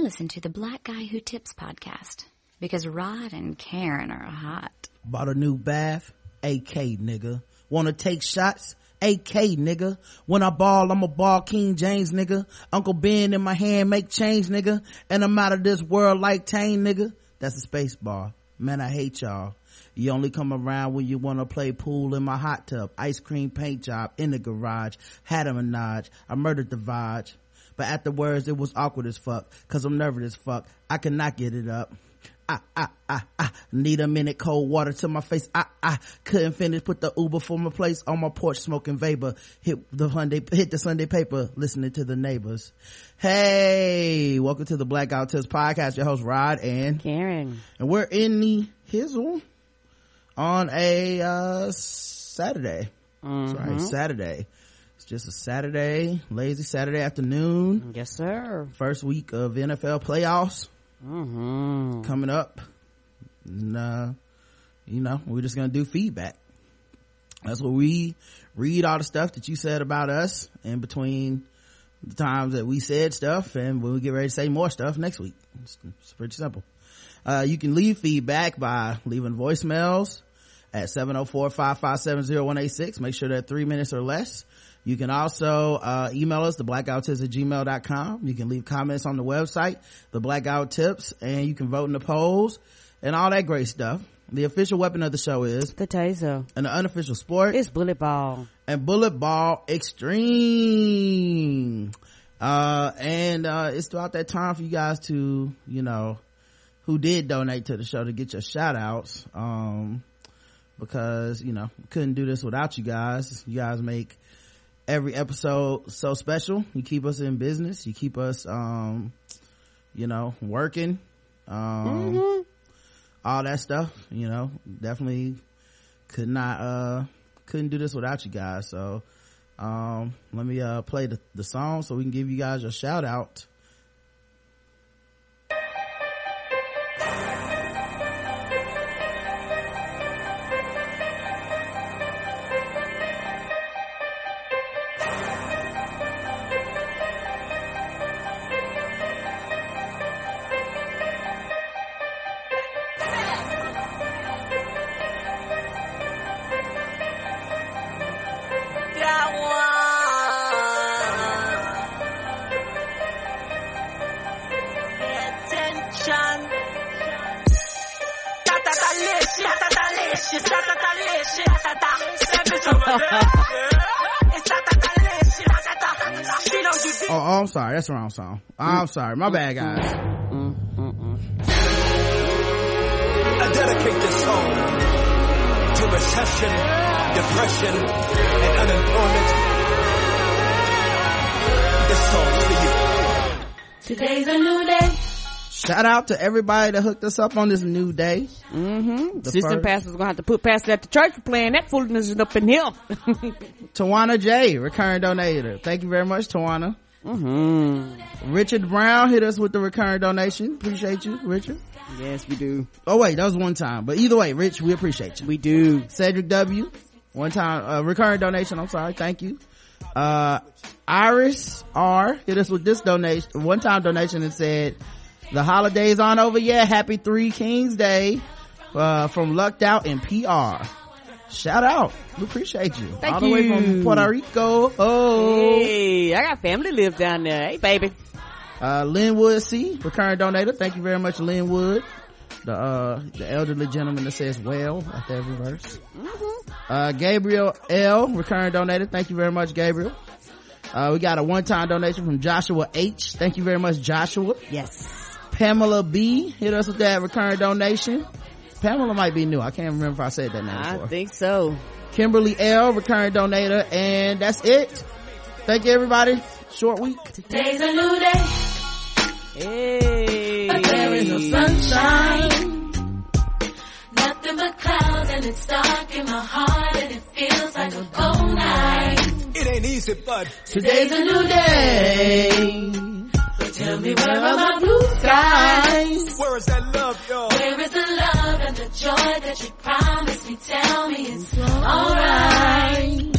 I listen to the Black Guy Who Tips podcast because Rod and Karen are hot. Bought a new bath? AK, nigga. Wanna take shots? AK, nigga. When I ball, I'm a ball King James, nigga. Uncle Ben in my hand make change, nigga. And I'm out of this world like Tane, nigga. That's a space bar. Man, I hate y'all. You only come around when you wanna play pool in my hot tub. Ice cream paint job in the garage. Had a menage. I murdered the Vaj. But afterwards, it was awkward as fuck. Cause I'm nervous as fuck. I could not get it up. I need a minute, cold water to my face. I couldn't finish, put the Uber for my place on my porch, smoking Weber, hit the Sunday paper, listening to the neighbors. Hey, welcome to the Blackout Tips podcast, your host Rod and Karen. And we're in the hizzle on a Saturday. Mm-hmm. Sorry, Saturday. It's just a Saturday, lazy Saturday afternoon. Yes, sir. First week of NFL playoffs. Mm-hmm. Coming up, and we're just gonna do feedback. That's where we read all the stuff that you said about us in between the times that we said stuff and when we get ready to say more stuff next week. It's pretty simple. You can leave feedback by leaving voicemails at 704-557-0186. Make sure they're 3 minutes or less. You can also email us, theblackgouttips@gmail.com. You can leave comments on the website, The Blackout Tips, and you can vote in the polls and all that great stuff. The official weapon of the show is the taser, and the unofficial sport is bullet ball and bullet ball extreme. And it's throughout that time for you guys to, who did donate to the show, to get your shout outs. Because, couldn't do this without you guys. You guys make every episode so special. You keep us in business, you keep us working, mm-hmm. all that stuff. Definitely couldn't do this without you guys. So let me play the song so we can give you guys a shout out. I'm sorry, that's the wrong song. I'm sorry, my bad, guys. I dedicate this song to recession, depression, and unemployment. This song's for you. Today's a new day. Shout out to everybody that hooked us up on this new day. Mm-hmm. Assistant pastor's gonna have to put pastor at the church for playing that foolishness up in here. Tawana J, recurring donator. Thank you very much, Tawana. Mm-hmm. Richard Brown hit us with the recurring donation. Appreciate you, Richard. Yes, we do. Oh wait, that was one time, but either way, Rich, we appreciate you. We do. Cedric W, one time recurring donation. I'm sorry, thank you. Iris R hit us with this donation, one time donation, and said the holidays on over. Yeah, happy Three Kings Day from Lucked Out in PR. Shout out, we appreciate you. Thank all the you. Way from Puerto Rico. Oh hey, I got family live down there. Hey baby. Linwood C, recurring donator. Thank you very much, Linwood, the elderly gentleman that says well after every verse. Mm-hmm. Gabriel L, recurring donator. Thank you very much, Gabriel. We got a one-time donation from Joshua H. Thank you very much, Joshua. Yes. Pamela B hit us with that recurring donation. Pamela might be new. I can't remember if I said that name before. I think so. Kimberly L, recurring donator. And that's it. Thank you, everybody. Short week. Today's a new day. Hey. But there is no sunshine. Nothing but clouds, and it's dark in my heart, and it feels like a cold night. It ain't easy, but today's a new day. Tell me, where are my blue skies? Where is that love, y'all? Where is the love and the joy that you promised me? Tell me it's alright.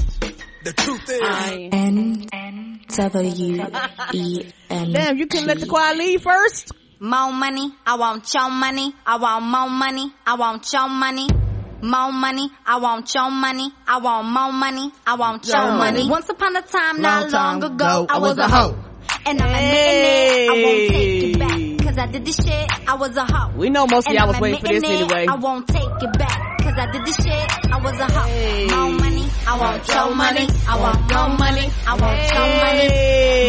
The truth is, I am WEN. Damn, you couldn't let the choir leave first? More money, I want your money. I want more money, I want your money. More money, I want your money. I want more money, I want your money. Once upon a time, not long ago, I was a hoe. And I'm admitting it, I won't take it back. Cause I did this shit, I was a hoe. We know most of y'all was waiting for this anyway. I won't take it back. Cause I did this shit, I was a hoe. More money, I want your money. I want more money, I want your money.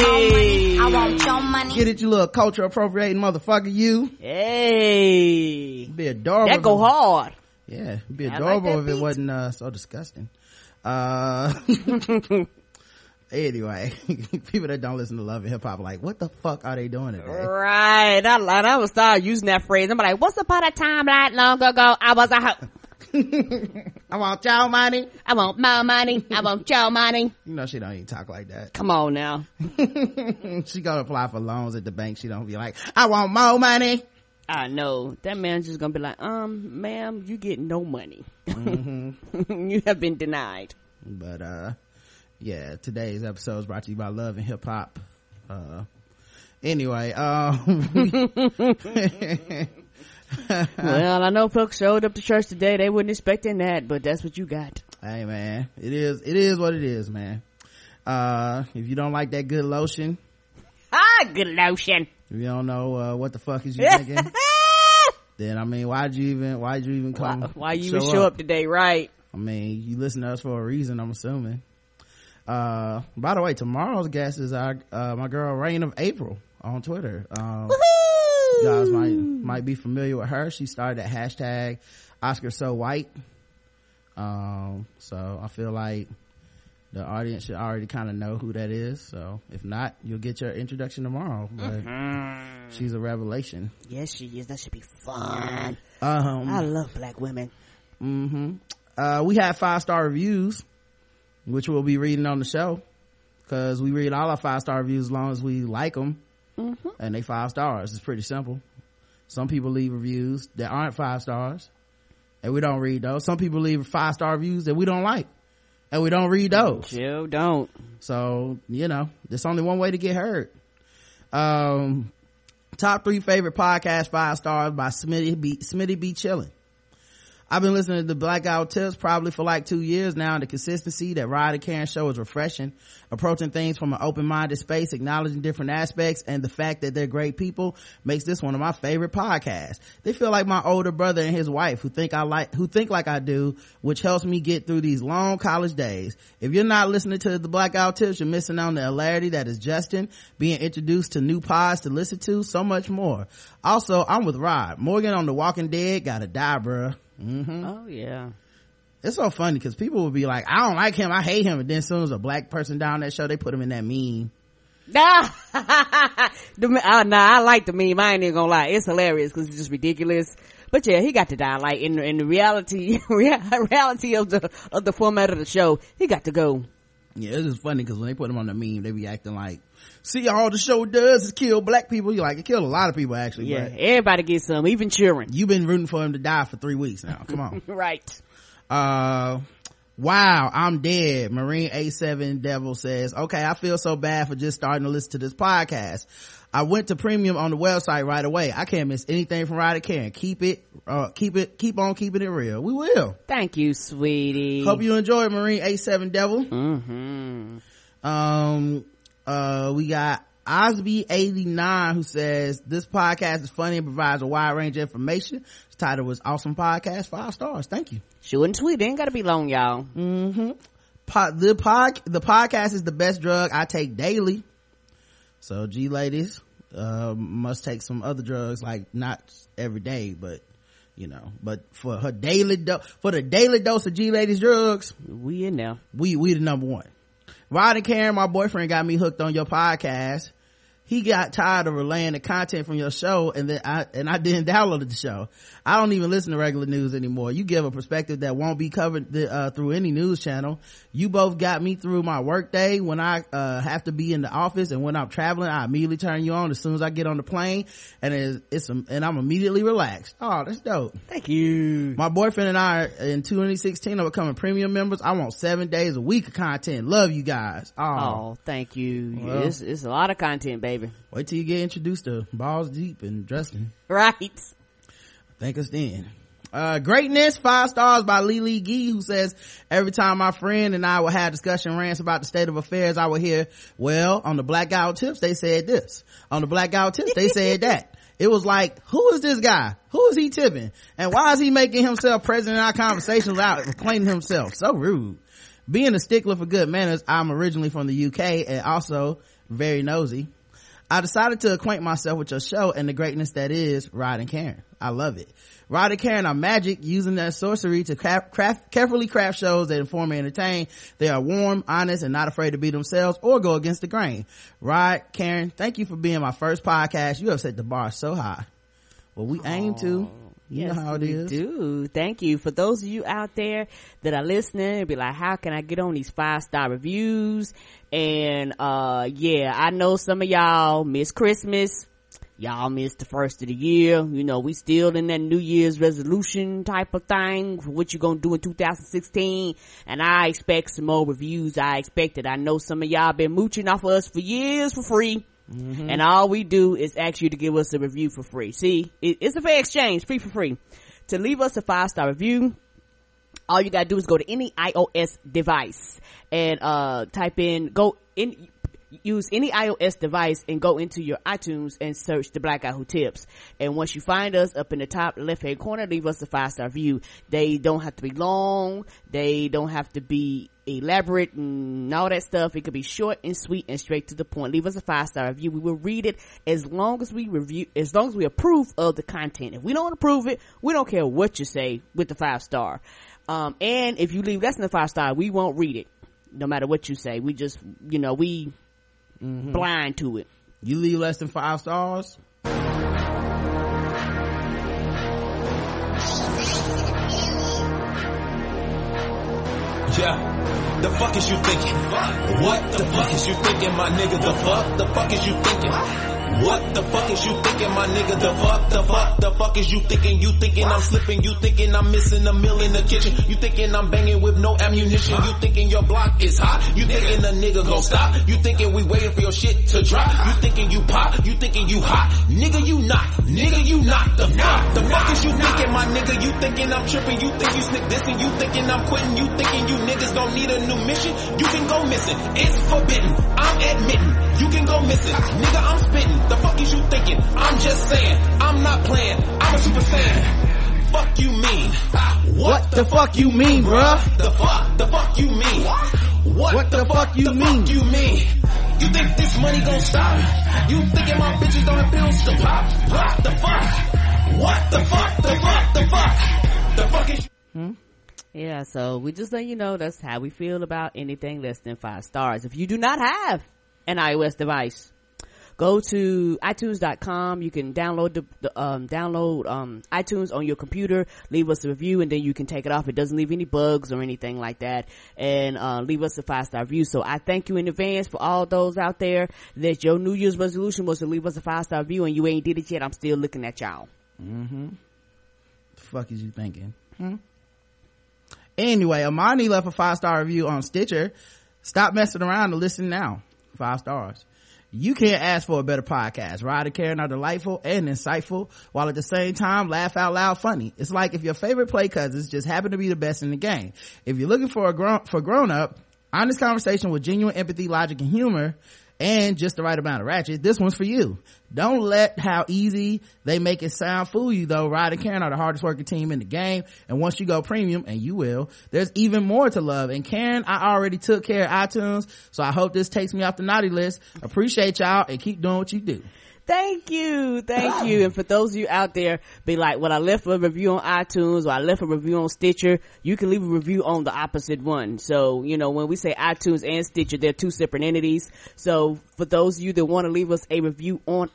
More money, I want your money. Get it, you little culture appropriating motherfucker, you. Hey. Be adorable. That go hard. Yeah, it'd be adorable like if it wasn't so disgusting. Anyway, people that don't listen to Love and Hip Hop are like, what the fuck are they doing today? Right. I was started using that phrase. I'm like, once upon a time, not long ago, I was a hoe. I want y'all money. I want my money. I want y'all money. You know she don't even talk like that. Come on now. She gonna apply for loans at the bank. She don't be like, I want more money. I know that man's just gonna be like, ma'am, you get no money. Mm-hmm. You have been denied. But yeah, today's episode is brought to you by Love and Hip Hop. Anyway, well, I know folks showed up to church today. They weren't expecting that, but that's what you got. Hey man, it is what it is, man. If you don't like that good lotion, good lotion. If you don't know what the fuck is you thinking, then I mean, why'd you even come? Why you even show up today, right? I mean, you listen to us for a reason, I'm assuming. By the way, tomorrow's guest is our my girl Rain of April on Twitter. You guys might be familiar with her. She started at hashtag Oscar So White. So I feel like the audience should already kind of know who that is. So if not, you'll get your introduction tomorrow. But she's a revelation. Yes, she is. That should be fun. I love black women. Mm-hmm. We have 5-star reviews, which we'll be reading on the show, because we read all our 5-star reviews as long as we like them. Mm-hmm. And they 5 stars. It's pretty simple. Some people leave reviews that aren't 5 stars, and we don't read those. Some people leave 5-star reviews that we don't like, and we don't read those. You don't. So, you know, there's only one way to get heard. Top 3 favorite podcasts, 5 stars by Smitty B. Chillin'. I've been listening to Blackout Tips probably for like 2 years now, and the consistency that Rod and Karen show is refreshing, approaching things from an open-minded space, acknowledging different aspects, and the fact that they're great people makes this one of my favorite podcasts. They feel like my older brother and his wife who think like I do, which helps me get through these long college days. If you're not listening to the Blackout Tips, you're missing out on the hilarity that is Justin, being introduced to new pods to listen to, so much more. Also, I'm with Rod. Morgan on The Walking Dead gotta die, bruh. Mm-hmm. Oh yeah, it's so funny because people will be like, I don't like him, I hate him, and then as soon as a black person down that show, they put him in that meme. Nah, I like the meme. I ain't even gonna lie, it's hilarious because it's just ridiculous. But yeah, he got to die. Like in the reality of the format of the show, he got to go. Yeah, it's just funny because when they put him on the meme, they be acting like, see, all the show does is kill black people. You're like, it killed a lot of people, actually. Yeah, but everybody gets some, even children. You've been rooting for him to die for 3 weeks now. Come on. Right. Wow, I'm dead. Marine A7 Devil says, okay, I feel so bad for just starting to listen to this podcast. I went to premium on the website right away. I can't miss anything from Ryder Karen. Keep on keeping it real. We will. Thank you, sweetie. Hope you enjoy Marine A7 Devil. Mm-hmm. We got Osby89 who says, this podcast is funny and provides a wide range of information. The title was Awesome Podcast, 5 stars. Thank you. Sure and sweet. It ain't gotta be long, y'all. Mm-hmm. The podcast is the best drug I take daily. So G ladies, must take some other drugs, like not every day, but you know, but for her daily dose of G ladies drugs, we in there. We the number one. Rod and Karen, my boyfriend got me hooked on your podcast. He got tired of relaying the content from your show, and then I didn't download the show. I don't even listen to regular news anymore. You give a perspective that won't be covered through any news channel. You both got me through my workday when I have to be in the office, and when I'm traveling, I immediately turn you on as soon as I get on the plane, and and I'm immediately relaxed. Oh, that's dope. Thank you. My boyfriend and I in 2016 are becoming premium members. I want 7 days a week of content. Love you guys. Oh, thank you. Well, it's a lot of content, baby. Wait till you get introduced to Balls Deep and Justin. Right. Thank us then. Greatness, 5 stars by Lily Gee, who says, every time my friend and I would have discussion rants about the state of affairs, I would hear, well, on the Blackout Tips, they said this. On the Blackout Tips, they said that. It was like, who is this guy? Who is he tipping? And why is he making himself present in our conversations without reclaiming himself? So rude. Being a stickler for good manners, I'm originally from the UK and also very nosy. I decided to acquaint myself with your show and the greatness that is Rod and Karen. I love it. Rod and Karen are magic, using their sorcery to carefully craft shows that inform and entertain. They are warm, honest, and not afraid to be themselves or go against the grain. Rod, Karen, thank you for being my first podcast. You have set the bar so high. Well, we aim to. You know how it is. Do. Thank you. For those of you out there that are listening and be like, how can I get on these 5-star reviews? And I know some of y'all miss Christmas. Y'all missed the first of the year. You know, we still in that New Year's resolution type of thing. What you gonna do in 2016? And I expect some more reviews. I expect it. I know some of y'all been mooching off of us for years for free. Mm-hmm. And all we do is ask you to give us a review for free. See, it's a fair exchange, free for free. To leave us a 5-star review, all you gotta do is go to any iOS device and use any iOS device and go into your iTunes and search The Blackout Who Tips. And once you find us up in the top left hand corner, leave us a 5-star review. They don't have to be long. They don't have to be elaborate and all that stuff. It could be short and sweet and straight to the point. Leave us a 5-star review. We will read it as long as we approve of the content. If we don't approve it, we don't care what you say with the 5-star. And if you leave less than a 5-star, we won't read it. No matter what you say. We just, we blind to it. You leave less than 5 stars? Yeah, the fuck is you thinking? What the fuck is you thinking, my nigga? The fuck is you thinking? What the fuck is you thinking, my nigga? The fuck is you thinking? You thinking I'm slipping? You thinking I'm missing a meal in the kitchen? You thinking I'm banging with no ammunition? You thinking your block is hot? You thinking a nigga gon' stop? You thinking we waiting for your shit to drop? You thinking you pop? You thinking you hot? Nigga, you not. Nigga, you not. The fuck is you thinking, my nigga? You thinking I'm tripping? You think you snick dissing? You thinking I'm quitting? You thinking you niggas gon' need a new mission? You can go missing. It's forbidden. I'm admitting. You can go missing. Nigga, I'm spitting. The fuck is you thinking? I'm just saying. I'm not playing. I'm a super saiyan. Fuck you mean? What the fuck you mean, bruh? The fuck you mean? What the fuck you mean? You mean? You think this money gon' stop? You thinking my bitches on the pills to pop? What the fuck? What the fuck? The fuck is you? Yeah, so we just let you know that's how we feel about anything less than 5 stars. If you do not have an iOS device, go to iTunes.com. You can download iTunes on your computer, leave us a review, and then you can take it off. It doesn't leave any bugs or anything like that, and leave us a 5-star review. So I thank you in advance for all those out there that your New Year's resolution was to leave us a 5-star review and you ain't did it yet. I'm still looking at y'all. The fuck is you thinking? Anyway, Amani left a 5-star review on Stitcher. Stop messing around and listen now. 5 stars. You can't ask for a better podcast. Rod and Karen are delightful and insightful, while at the same time laugh out loud funny. It's like if your favorite play cousins just happen to be the best in the game. If you're looking for a grown-up honest conversation with genuine empathy, logic, and humor, and just the right amount of ratchet, this one's for you. Don't let how easy they make it sound fool you, though. Rod and Karen are the hardest working team in the game, and once you go premium, and you will, there's even more to love. And Karen, I already took care of iTunes, so I hope this takes me off the naughty list. Appreciate y'all, and keep doing what you do. Thank you. And for those of you out there, be like, well, I left a review on iTunes, or I left a review on Stitcher. You can leave a review on the opposite one. So, you know, when we say iTunes and Stitcher, they're two separate entities. So for those of you that want to leave us a review on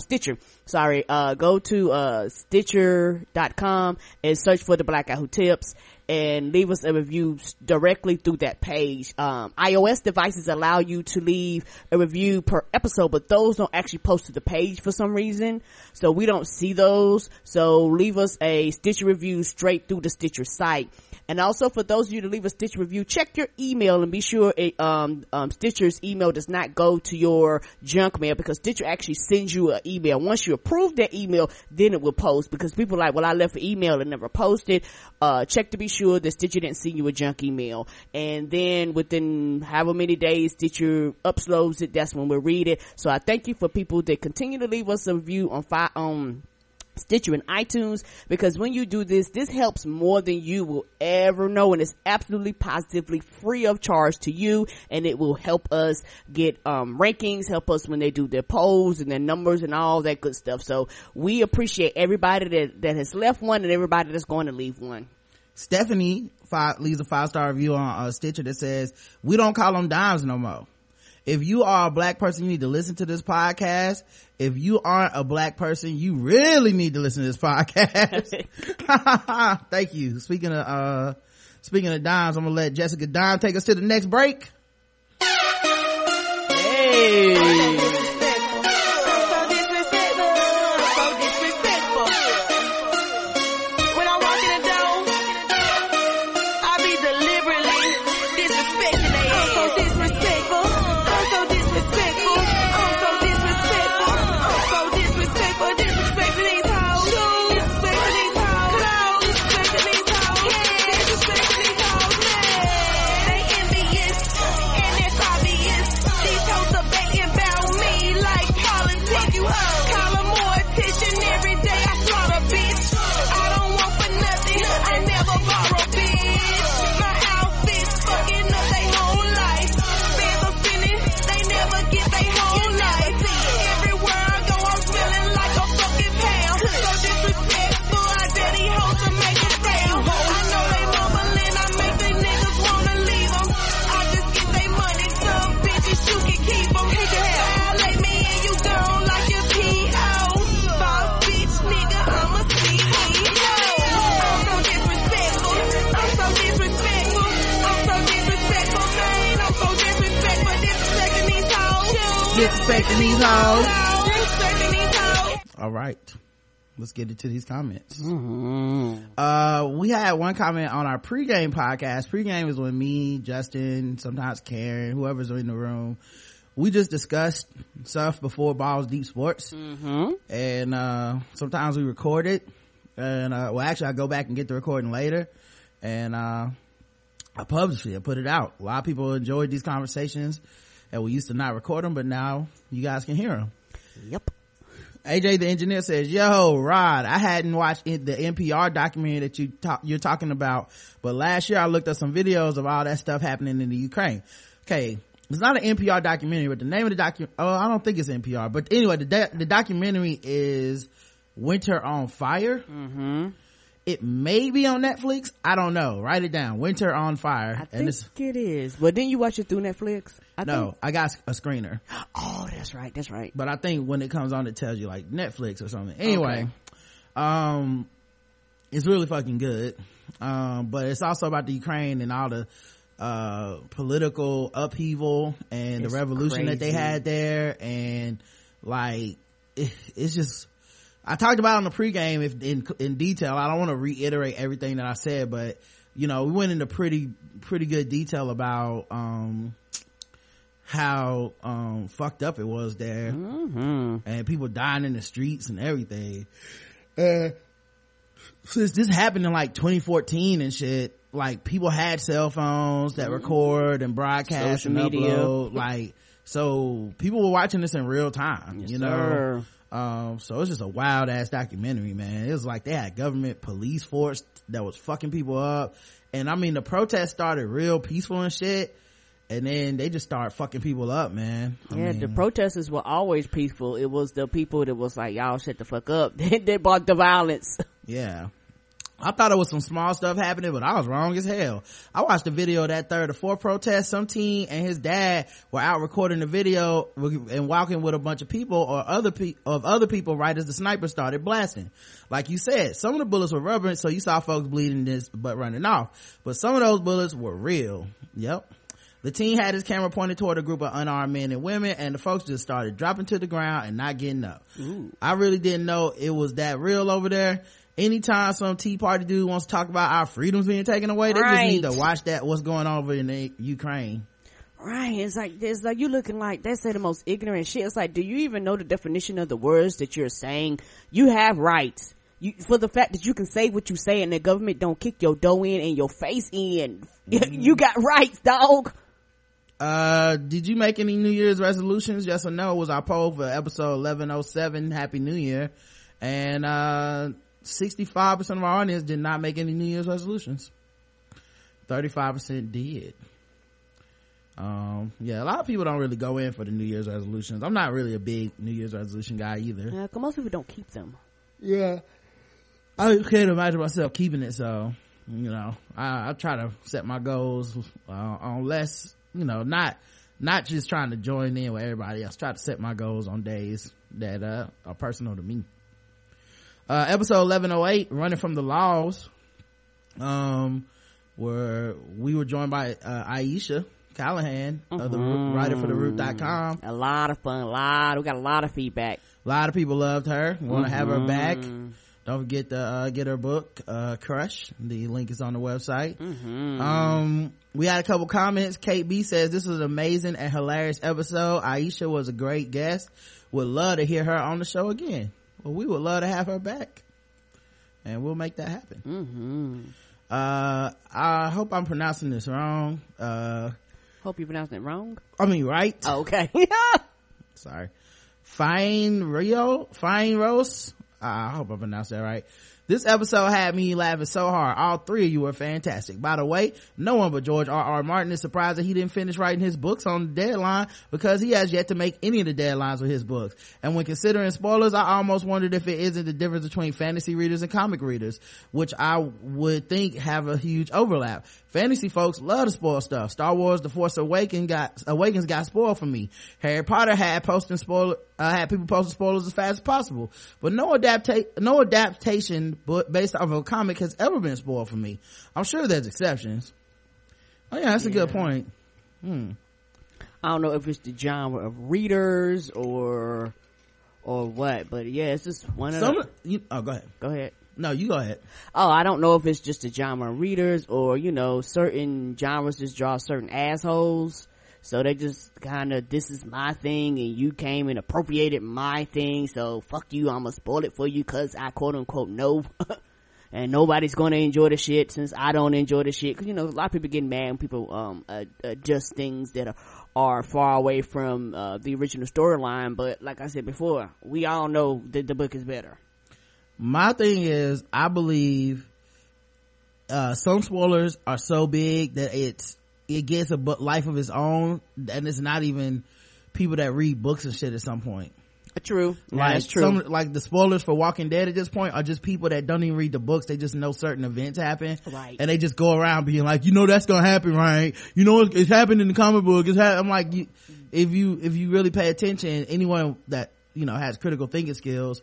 Stitcher, go to Stitcher.com and search for The Blackout Who Tips and leave us a review directly through that page. iOS devices allow you to leave a review per episode, but those don't actually post to the page for some reason, so we don't see those. So leave us a Stitcher review straight through the Stitcher site. And also, for those of you to leave a Stitcher review, check your email and be sure it, Stitcher's email does not go to your junk mail, because Stitcher actually sends you an email. Once you approve that email, then it will post, because people are like, well, I left an email and never posted. Check to be sure that Stitcher didn't send you a junk email. And then within however many days Stitcher uploads it, that's when we'll read it. So I thank you for people that continue to leave us a review on Stitcher and iTunes, because when you do this helps more than you will ever know, and it's absolutely positively free of charge to you, and it will help us get rankings, help us when they do their polls and their numbers and all that good stuff. So we appreciate everybody that has left one and everybody that's going to leave one. Stephanie leaves a 5-star review on Stitcher that says, we don't call them dimes no more. If you are a black person, you need to listen to this podcast. If you aren't a black person, you really need to listen to this podcast. Thank you. Speaking of dimes, I'm gonna let Jessica Dime take us to the next break. Hey. All right, let's get into these comments. Mm-hmm. We had one comment on our pregame podcast. Pregame is when me, Justin, sometimes Karen, whoever's in the room, we just discussed stuff before Balls Deep Sports. Mm-hmm. And sometimes we record it, and I go back and get the recording later, and I publish it, I put it out. A lot of people enjoyed these conversations. And we used to not record them, but now you guys can hear them. Yep. AJ the engineer says, yo, Rod, I hadn't watched the NPR documentary that you're talking about, but last year I looked up some videos of all that stuff happening in the Ukraine. Okay, it's not an NPR documentary, but the name of the I don't think it's NPR, but anyway, the documentary is Winter on Fire. Mm-hmm. It may be on Netflix, I don't know. Write it down, Winter on Fire. I think it is. But didn't you watch it through Netflix? I got a screener. Oh, that's right. But I think when it comes on, it tells you like Netflix or something. Anyway, okay. It's really fucking good. But it's also about the Ukraine and all the political upheaval and the revolution that they had there, and like it's just. I talked about it on the pregame in detail. I don't want to reiterate everything that I said, but you know, we went into pretty good detail about how fucked up it was there. Mm-hmm. And people dying in the streets and everything. Since this happened in like 2014 and shit, like people had cell phones that record and broadcast social and media. Upload. Like, so people were watching this in real time, yes, you know? Sir. So it's just a wild ass documentary, man. It was like they had government police force that was fucking people up, and I mean the protest started real peaceful and shit, and then they just start fucking people up, man. I mean, the protesters were always peaceful. It was the people that was like, y'all shut the fuck up. They brought the violence. Yeah, I thought it was some small stuff happening, but I was wrong as hell. I watched a video of that 3rd or 4th protest. Some teen and his dad were out recording the video and walking with a bunch of people or other people right as the sniper started blasting. Like you said, some of the bullets were rubber, so you saw folks bleeding but running off. But some of those bullets were real. Yep. The teen had his camera pointed toward a group of unarmed men and women, and the folks just started dropping to the ground and not getting up. Ooh. I really didn't know it was that real over there. Anytime some Tea Party dude wants to talk about our freedoms being taken away, they just need to watch that what's going on over in the Ukraine. Right. It's like you looking like they say the most ignorant shit. It's like, do you even know the definition of the words that you're saying? You have rights. For the fact that you can say what you say and the government don't kick your dough in and your face in. Mm-hmm. You got rights, dog. Did you make any New Year's resolutions? Yes or no was our poll for episode 1107. Happy New Year. And 65% of our audience did not make any New Year's resolutions. 35% did. Yeah, a lot of people don't really go in for the New Year's resolutions. I'm not really a big New Year's resolution guy either. Yeah, most people don't keep them. Yeah, I can't imagine myself keeping it. So, you know, I try to set my goals on less, you know, not just trying to join in with everybody else. Try to set my goals on days that are personal to me. Episode 1108, running from the laws, where we were joined by Aisha Callahan, of the writer for the root.com. A lot of fun. We got a lot of feedback. A lot of people loved her. Want to have her back. Don't forget to get her book, Crush. The link is on the website. We had a couple comments. Kate B says, this was an amazing and hilarious episode. Aisha was a great guest. Would love to hear her on the show again. Well, we would love to have her back, and we'll make that happen. I hope I'm pronouncing this wrong. Hope you're pronouncing it wrong. I mean, right. Oh, okay. Sorry. Fine Rose. I hope I pronounced that right. This episode had me laughing so hard. All three of you were fantastic. By the way, no one but George R.R. Martin is surprised that he didn't finish writing his books on the deadline, because he has yet to make any of the deadlines with his books. And when considering spoilers, I almost wondered if it isn't the difference between fantasy readers and comic readers, which I would think have a huge overlap. Fantasy folks love to spoil stuff. Star Wars The Force Awakens got spoiled for me. Harry Potter had people posting spoilers as fast as possible. But no adaptation based off of a comic has ever been spoiled for me. I'm sure there's exceptions. Oh yeah, that's a good point. I don't know if it's the genre of readers or what, but yeah, it's just one of them. Oh, go ahead. No, you go ahead. Oh, I don't know if it's just the genre of readers or, you know, certain genres just draw certain assholes. So they just kind of, this is my thing and you came and appropriated my thing. So fuck you, I'm going to spoil it for you because I quote unquote know. And nobody's going to enjoy the shit since I don't enjoy the shit. Because, you know, a lot of people get mad when people adjust things that are far away from the original storyline. But like I said before, we all know that the book is better. My thing is, I believe some spoilers are so big that it gets a life of its own, and it's not even people that read books and shit at some point. True. Like, that's true. Some, like the spoilers for Walking Dead at this point are just people that don't even read the books. They just know certain events happen, right? And they just go around being like, you know, that's gonna happen, right? You know, it's happened in the comic book. I'm like, if you really pay attention, anyone that, you know, has critical thinking skills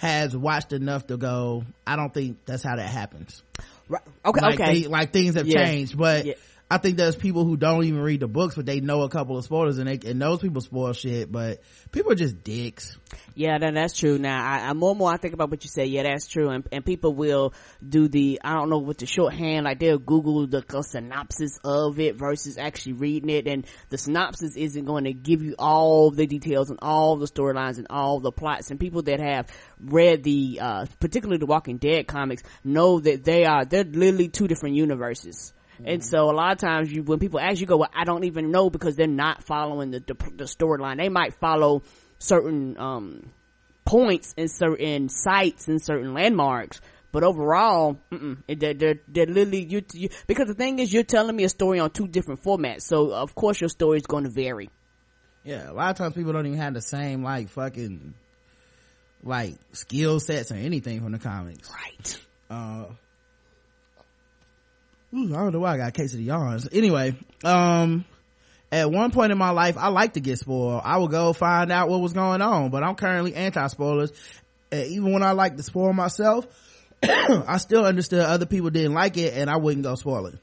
has watched enough to go, I don't think that's how that happens. Right. Okay. Like, okay. Things have changed, but I think there's people who don't even read the books, but they know a couple of spoilers, and those people spoil shit, but people are just dicks. Yeah, that's true. Now, I think about what you said. Yeah, that's true. And people will do I don't know what the shorthand, like they'll Google the synopsis of it versus actually reading it. And the synopsis isn't going to give you all the details and all the storylines and all the plots. And people that have read the particularly the Walking Dead comics know that they're literally two different universes. And so a lot of times when people ask you, go, well, I don't even know, because they're not following the storyline. They might follow certain points and certain sites and certain landmarks, But overall, they're literally you, because the thing is, you're telling me a story on two different formats, so of course your story is going to vary. Yeah, a lot of times people don't even have the same fucking skill sets or anything from the comics, right? I don't know why I got a case of the yarns. Anyway, at one point in my life, I like to get spoiled. I would go find out what was going on, but I'm currently anti-spoilers. And even when I like to spoil myself, I still understood other people didn't like it, and I wouldn't go spoil it.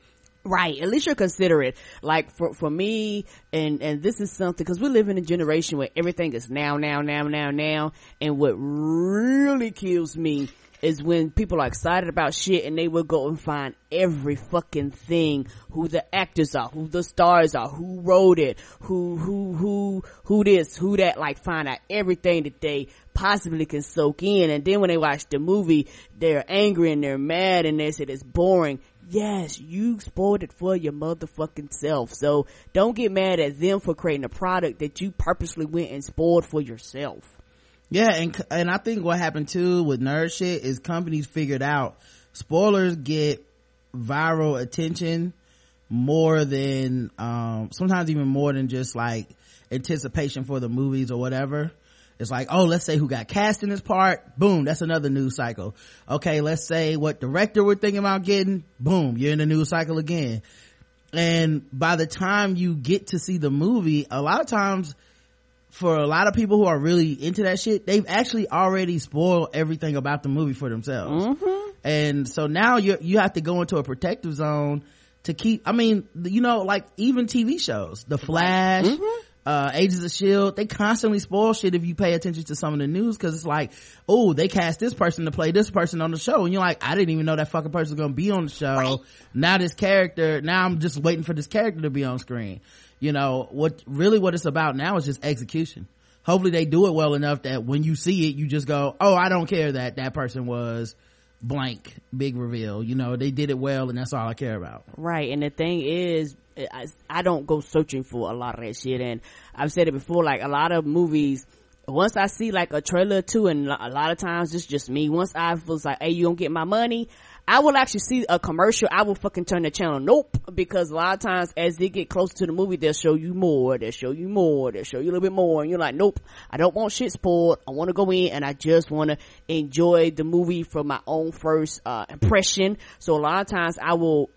Right. At least you're considerate. Like for me, and this is something, because we live in a generation where everything is now. And what really kills me is when people are excited about shit and they will go and find every fucking thing, who the actors are, who the stars are, who wrote it, who this, who that, like find out everything that they possibly can soak in. And then when they watch the movie, they're angry and they're mad and they said it's boring. Yes, you spoiled it for your motherfucking self. So don't get mad at them for creating a product that you purposely went and spoiled for yourself. Yeah, and I think what happened too with nerd shit is companies figured out spoilers get viral attention more than sometimes even more than just like anticipation for the movies or whatever. It's like, oh, let's say who got cast in this part, boom, that's another news cycle. Okay, let's say what director we're thinking about getting, boom, you're in the news cycle again. And by the time you get to see the movie, a lot of times for a lot of people who are really into that shit, they've actually already spoiled everything about the movie for themselves. Mm-hmm. And so now you have to go into a protective zone to keep, I mean, you know, like even TV shows, The Flash, mm-hmm. Agents of S.H.I.E.L.D., they constantly spoil shit if you pay attention to some of the news, because it's like, oh, they cast this person to play this person on the show, and you're like, I didn't even know that fucking person was gonna be on the show. Right. Now I'm just waiting for this character to be on screen. You know what it's about now is just execution. Hopefully they do it well enough that when you see it, you just go, oh, I don't care that person was blank, big reveal. You know, they did it well and that's all I care about. Right. And the thing is, I don't go searching for a lot of that shit, and I've said it before, like a lot of movies, once I see like a trailer or two, and a lot of times it's just me, once I was like, hey, you gonna get my money, I will actually see a commercial, I will fucking turn the channel. Nope, because a lot of times as they get closer to the movie, they'll show you more, they'll show you a little bit more, and you're like, nope, I don't want shit spoiled. I want to go in and I just want to enjoy the movie from my own first impression. So a lot of times I will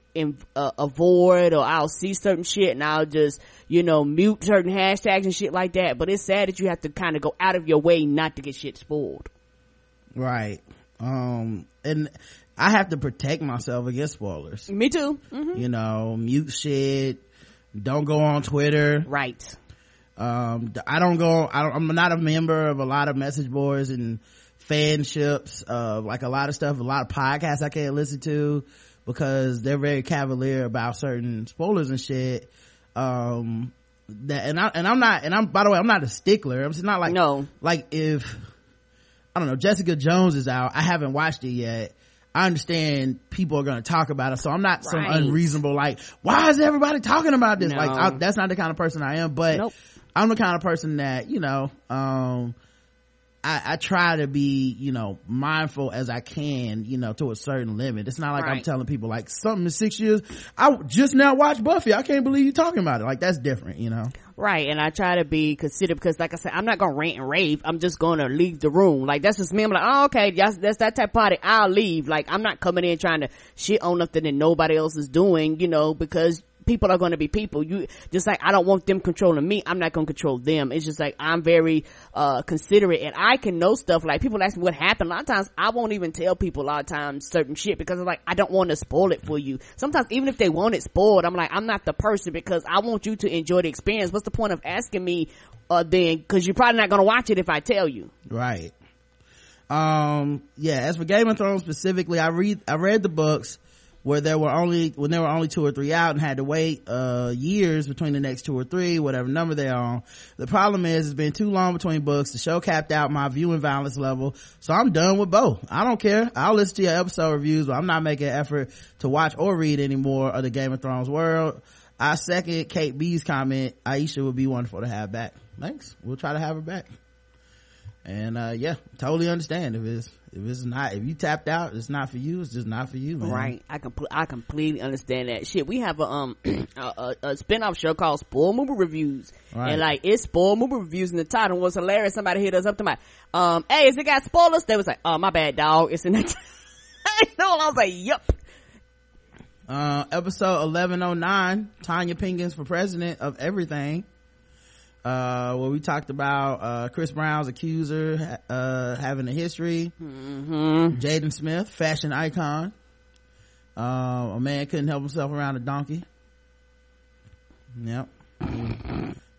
avoid, or I'll see certain shit and I'll just, you know, mute certain hashtags and shit like that. But it's sad that you have to kind of go out of your way not to get shit spoiled. Right. And I have to protect myself against spoilers. Me too. Mm-hmm. You know, mute shit, don't go on Twitter. Right. I'm not a member of a lot of message boards and fanships of like a lot of stuff, a lot of podcasts I can't listen to because they're very cavalier about certain spoilers and shit. By the way, I'm not a stickler. I'm just not like, no, like if, I don't know, Jessica Jones is out, I haven't watched it yet, I understand people are going to talk about it, so I'm not some unreasonable like, why is everybody talking about this? No. Like that's not the kind of person I am, but nope. I'm the kind of person that, you know, I try to be, you know, mindful as I can, you know, to a certain limit. It's not like I'm telling people like something in 6 years, I just now watched Buffy, I can't believe you're talking about it. Like that's different, you know. Right, and I try to be considerate because, like I said, I'm not gonna rant and rave. I'm just gonna leave the room. Like that's just me. I'm like, oh, okay, that's that type of party, I'll leave. Like I'm not coming in trying to shit on nothing that nobody else is doing, you know, because people are going to be people. You just like, I don't want them controlling me, I'm not going to control them. It's just like, I'm very considerate, and I can know stuff. Like people ask me what happened, a lot of times I won't even tell people a lot of times certain shit because I'm like, I don't want to spoil it for you. Sometimes even if they want it spoiled, I'm like, I'm not the person, because I want you to enjoy the experience. What's the point of asking me then, because you're probably not going to watch it if I tell you. Right. Yeah, as for Game of Thrones specifically, I read the books where there were only 2 or 3 out, and had to wait years between the next 2 or 3, whatever number they're on. The problem is it's been too long between books. The show capped out my viewing violence level, so I'm done with both. I don't care, I'll listen to your episode reviews, but I'm not making an effort to watch or read any more of the Game of Thrones world. I second Kate B's comment. Aisha would be wonderful to have back. Thanks, we'll try to have her back. And yeah, totally understand if it's If it's not, if you tapped out, it's not for you. It's just not for you, man. Right. I completely understand that. Shit, we have a spinoff show called Spoiled Movie Reviews, right. And like it's Spoiled Movie Reviews in the title. Was hilarious. Somebody hit us up to my, hey, is it got spoilers? They was like, oh, my bad, dog. It's in that. No, I was like, yep. Episode 1109, Tanya Pinkins for president of everything. Where we talked about Chris Brown's accuser having a history. Mm-hmm. Jaden Smith, fashion icon. A man couldn't help himself around a donkey. Yep.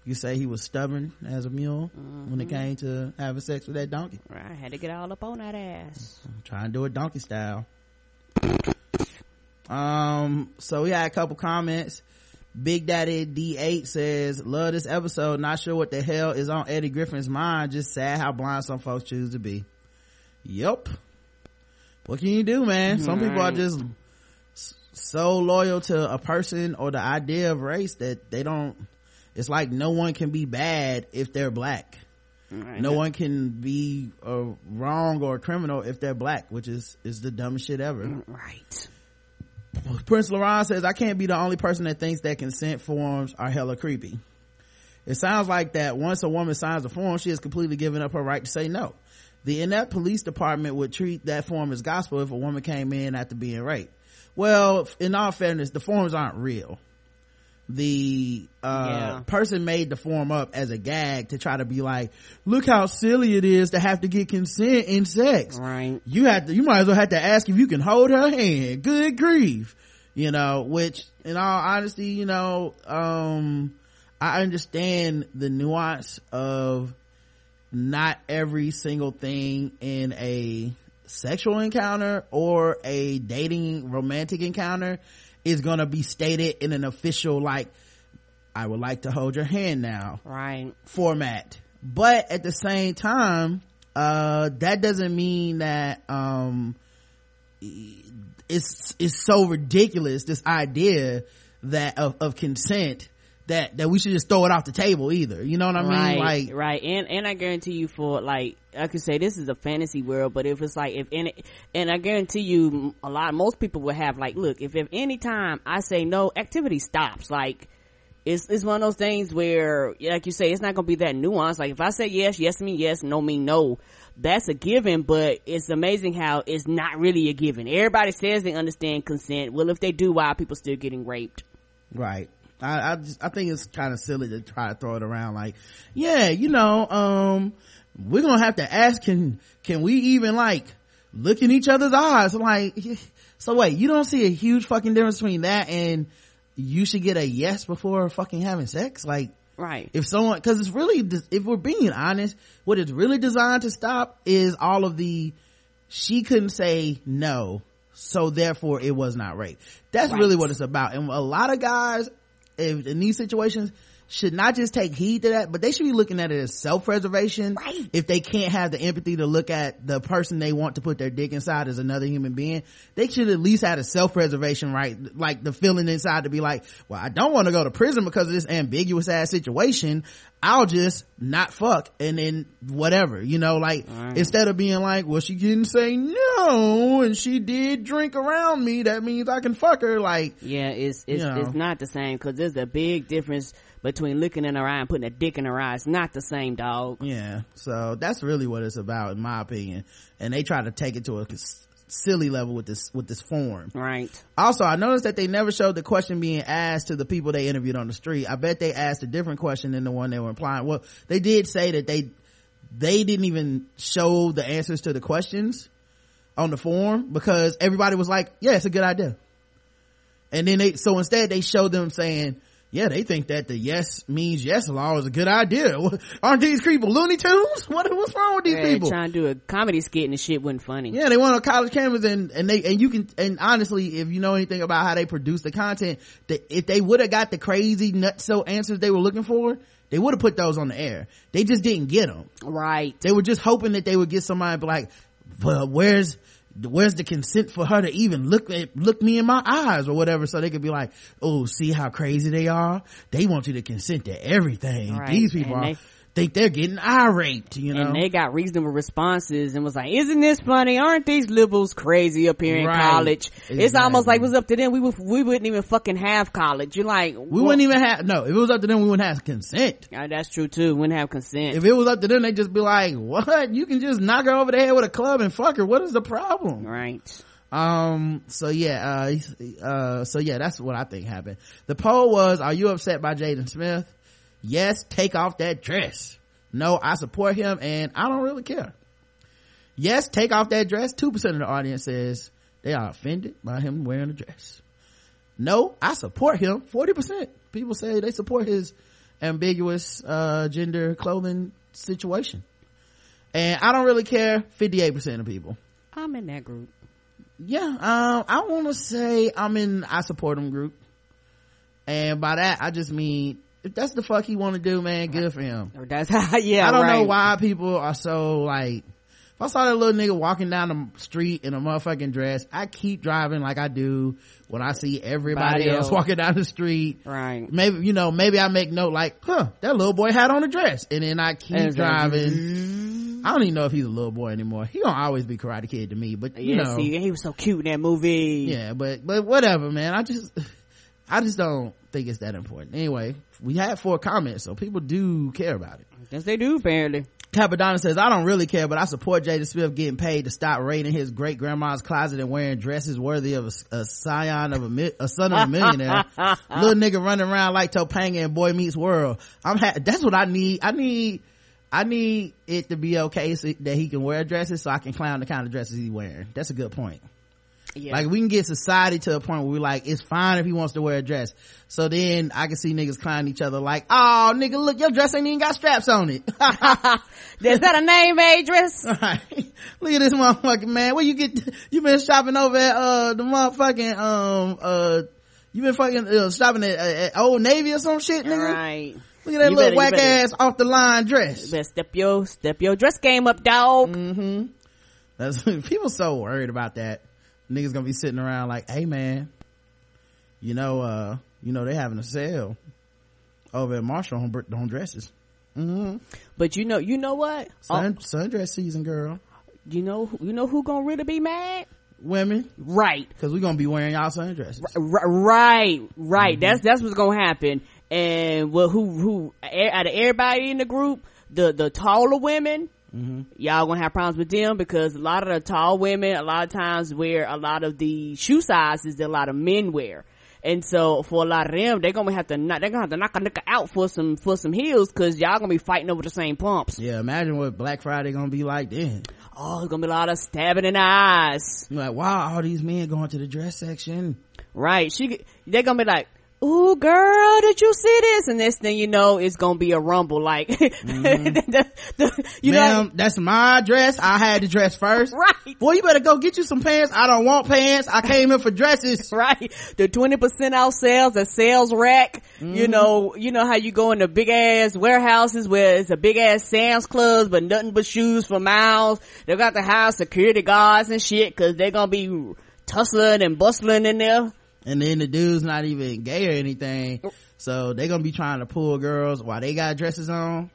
You say he was stubborn as a mule. Mm-hmm. When it came to having sex with that donkey. Right, had to get all up on that ass. Try and do it donkey style. So we had a couple comments. Big Daddy D8 says, love this episode, not sure what the hell is on Eddie Griffin's mind, just sad how blind some folks choose to be. Yep. What can you do, man? Some people are just so loyal to a person or the idea of race that they don't, it's like no one can be bad if they're black. Right. No one can be wrong or a criminal if they're black, which is the dumbest shit ever. Right. Prince Laurent says, I can't be the only person that thinks that consent forms are hella creepy. It sounds like that once a woman signs a form, she has completely given up her right to say no. The inept police department would treat that form as gospel if a woman came in after being raped. Well, in all fairness, the forms aren't real. The person made the form up as a gag to try to be like, look how silly it is to have to get consent in sex. Right. You might as well have to ask if you can hold her hand. Good grief. You know, which in all honesty, you know, I understand the nuance of not every single thing in a sexual encounter or a dating romantic encounter is gonna be stated in an official, like, I would like to hold your hand now, right, format. But at the same time, that doesn't mean that it's so ridiculous, this idea that of consent, that we should just throw it off the table either, you know what I mean? Like, right. And I guarantee you, for like, I could say this is a fantasy world, but if it's like, and I guarantee you most people would have like, look, if any time I say no, activity stops. Like, it's one of those things where, like you say, it's not gonna be that nuanced. Like, if I say yes mean yes, no mean no, that's a given. But it's amazing how it's not really a given. Everybody says they understand consent. Well, if they do, why are people still getting raped? Right. I think it's kind of silly to try to throw it around like, yeah, you know, we're gonna have to ask, can we even like look in each other's eyes? I'm like, so wait, you don't see a huge fucking difference between that and you should get a yes before fucking having sex? Like, right. If someone, cause it's really, if we're being honest, what it's really designed to stop is all of the, she couldn't say no, so therefore it was not rape. That's right. Really what it's about. And a lot of guys in these situations should not just take heed to that, but they should be looking at it as self-preservation. Right. If they can't have the empathy to look at the person they want to put their dick inside as another human being, they should at least have a self-preservation right, like the feeling inside to be like, well, I don't want to go to prison because of this ambiguous ass situation, I'll just not fuck and then whatever, you know, like, right. Instead of being like, well, she didn't say no and she did drink around me, that means I can fuck her. Like, yeah, it's you know, it's not the same, because there's a big difference between looking in her eye and putting a dick in her eye. It's not the same, dog. Yeah, so that's really what it's about, in my opinion. And they try to take it to a silly level with this form. Right. Also, I noticed that they never showed the question being asked to the people they interviewed on the street. I bet they asked a different question than the one they were implying. Well, they did say that they didn't even show the answers to the questions on the form because everybody was like, yeah, it's a good idea. And then instead they showed them saying, yeah, they think that the yes means yes law is a good idea. Aren't these people Looney Tunes? What's wrong with these people? Trying to do a comedy skit and the shit wasn't funny. Yeah, they went on college cameras and honestly, if you know anything about how they produce the content, if they would have got the crazy nutso answers they were looking for, they would have put those on the air. They just didn't get them. Right. They were just hoping that they would get somebody like, well, where's the consent for her to even look me in my eyes or whatever, so they could be like, oh, see how crazy they are, they want you to consent to everything. Right. These people and are think they're getting irate, you know. And they got reasonable responses and was like, isn't this funny? Aren't these liberals crazy up here in college? Exactly. It's almost like it was up to them, we wouldn't even fucking have college. You're like, what? We wouldn't even have, no, if it was up to them, we wouldn't have consent. That's true too. We wouldn't have consent. If it was up to them, they'd just be like, what? You can just knock her over the head with a club and fuck her. What is the problem? Right. So yeah, that's what I think happened. The poll was, are you upset by Jaden Smith? Yes, take off that dress. No, I support him and I don't really care. Yes, take off that dress. 2% of the audience says they are offended by him wearing a dress. No, I support him. 40% people say they support his ambiguous gender clothing situation. And I don't really care. 58% of people. I'm in that group. Yeah, I want to say I'm in I support him group, and by that I just mean if that's the fuck he want to do, man, good for him. Or that's how, yeah, I don't know why people are so like. If I saw that little nigga walking down the street in a motherfucking dress, I keep driving like I do when I see everybody else walking down the street. Right. Maybe, you know, maybe I make note like, huh, that little boy had on a dress, and then I keep driving. I don't even know if he's a little boy anymore. He gonna always be Karate Kid to me, but you know. See, he was so cute in that movie. Yeah, but whatever, man. I just don't think it's that important. Anyway, we had 4 comments, so people do care about it. Yes, they do, apparently. Capadonna says, I don't really care, but I support Jaden Smith getting paid to stop raiding his great grandma's closet and wearing dresses worthy of a son of a millionaire. Little nigga running around like Topanga and Boy Meets World. That's what I need. I need it to be okay so that he can wear dresses so I can clown the kind of dresses he's wearing. That's a good point. Yeah. Like, we can get society to a point where we're like, it's fine if he wants to wear a dress. So then I can see niggas clowning each other like, oh, nigga, look, your dress ain't even got straps on it. Is that a name made dress? Right. Look at this motherfucking man. Where you been shopping over at, the motherfucking, you been fucking shopping at Old Navy or some shit, nigga? Right. Look at that little whack ass off the line dress. You better step your dress game up, dog. Mm-hmm. That's, people so worried about that. Niggas gonna be sitting around like, hey man, you know they having a sale over at Marshall on dresses. Mm-hmm. But you know what? Sundress season, girl. You know who gonna really be mad? Women, right? Because we're gonna be wearing y'all sundresses. Right. Mm-hmm. That's what's gonna happen. And well, who out of everybody in the group, the taller women, mm-hmm, y'all gonna have problems with them because a lot of the tall women a lot of times wear a lot of the shoe sizes that a lot of men wear, and so for a lot of them they're gonna have to knock a nigga out for some heels because y'all gonna be fighting over the same pumps. Yeah, imagine what Black Friday gonna be like then. Oh, it's gonna be a lot of stabbing in the eyes. You're like, wow, all these men going to the dress section. Right. They're gonna be like, ooh, girl, did you see this? And this thing, you know, it's gonna be a rumble. Like, mm-hmm. You ma'am, know, that's my dress. I had the dress first. Right. Boy, you better go get you some pants. I don't want pants. I came in for dresses. Right. The 20% off sales, the sales rack. Mm-hmm. You know how you go into big ass warehouses where it's a big ass Sam's Club, but nothing but shoes for miles. They've got to hire security guards and shit because they're gonna be tussling and bustling in there. And then the dude's not even gay or anything, so they're gonna be trying to pull girls while they got dresses on.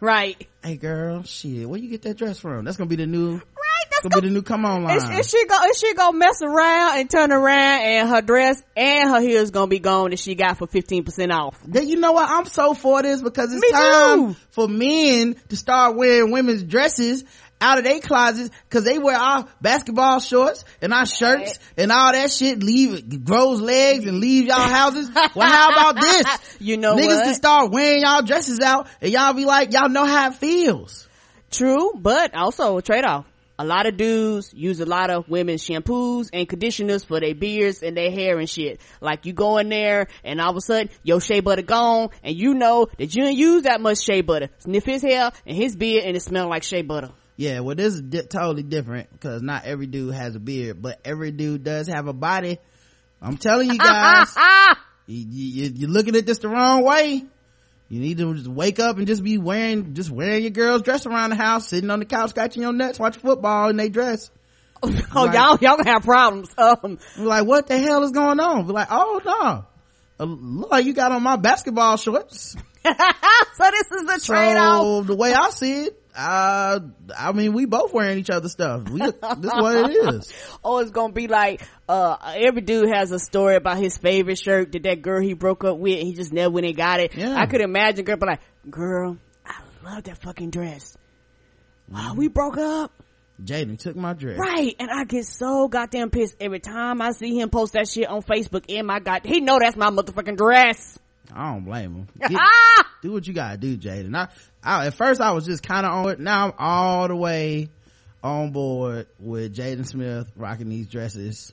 Right. Hey girl, shit, where you get that dress from? That's gonna be the new. Right. That's gonna be the new come on line. Is she gonna mess around and turn around, and her dress and her heels gonna be gone that she got for 15% off. You know what? I'm so for this because it's time for men to start wearing women's dresses out of their closets, because they wear our basketball shorts and our shirts and all that shit, grows legs and leave y'all houses. Well, how about this? You know, niggas what? Can start wearing y'all dresses out and y'all be like, y'all know how it feels. True, but also a trade-off. A lot of dudes use a lot of women's shampoos and conditioners for their beards and their hair and shit. Like, you go in there and all of a sudden your shea butter gone and you know that you didn't use that much shea butter. Sniff his hair and his beard and it smell like shea butter. Yeah, well, this is totally different because not every dude has a beard, but every dude does have a body. I'm telling you guys, you're looking at this the wrong way. You need to just wake up and just be wearing your girl's dress around the house, sitting on the couch, scratching your nuts, watching football in their dress. Oh, like, y'all gonna have problems. Like, what the hell is going on? We're like, oh no. look like you got on my basketball shorts. So this is the trade-off. So the way I see it, I mean, we both wearing each other's stuff. This is what it is. Oh, it's gonna be like every dude has a story about his favorite shirt that girl he broke up with, and he just never went and got it. Yeah. I could imagine girl be like, girl, I love that fucking dress. Wow, we broke up. Jaden took my dress. Right, and I get so goddamn pissed every time I see him post that shit on Facebook. And my god, he know that's my motherfucking dress. I don't blame him. Do what you gotta do, Jaden. I at first I was just kind of on it. Now I'm all the way on board with Jaden Smith rocking these dresses,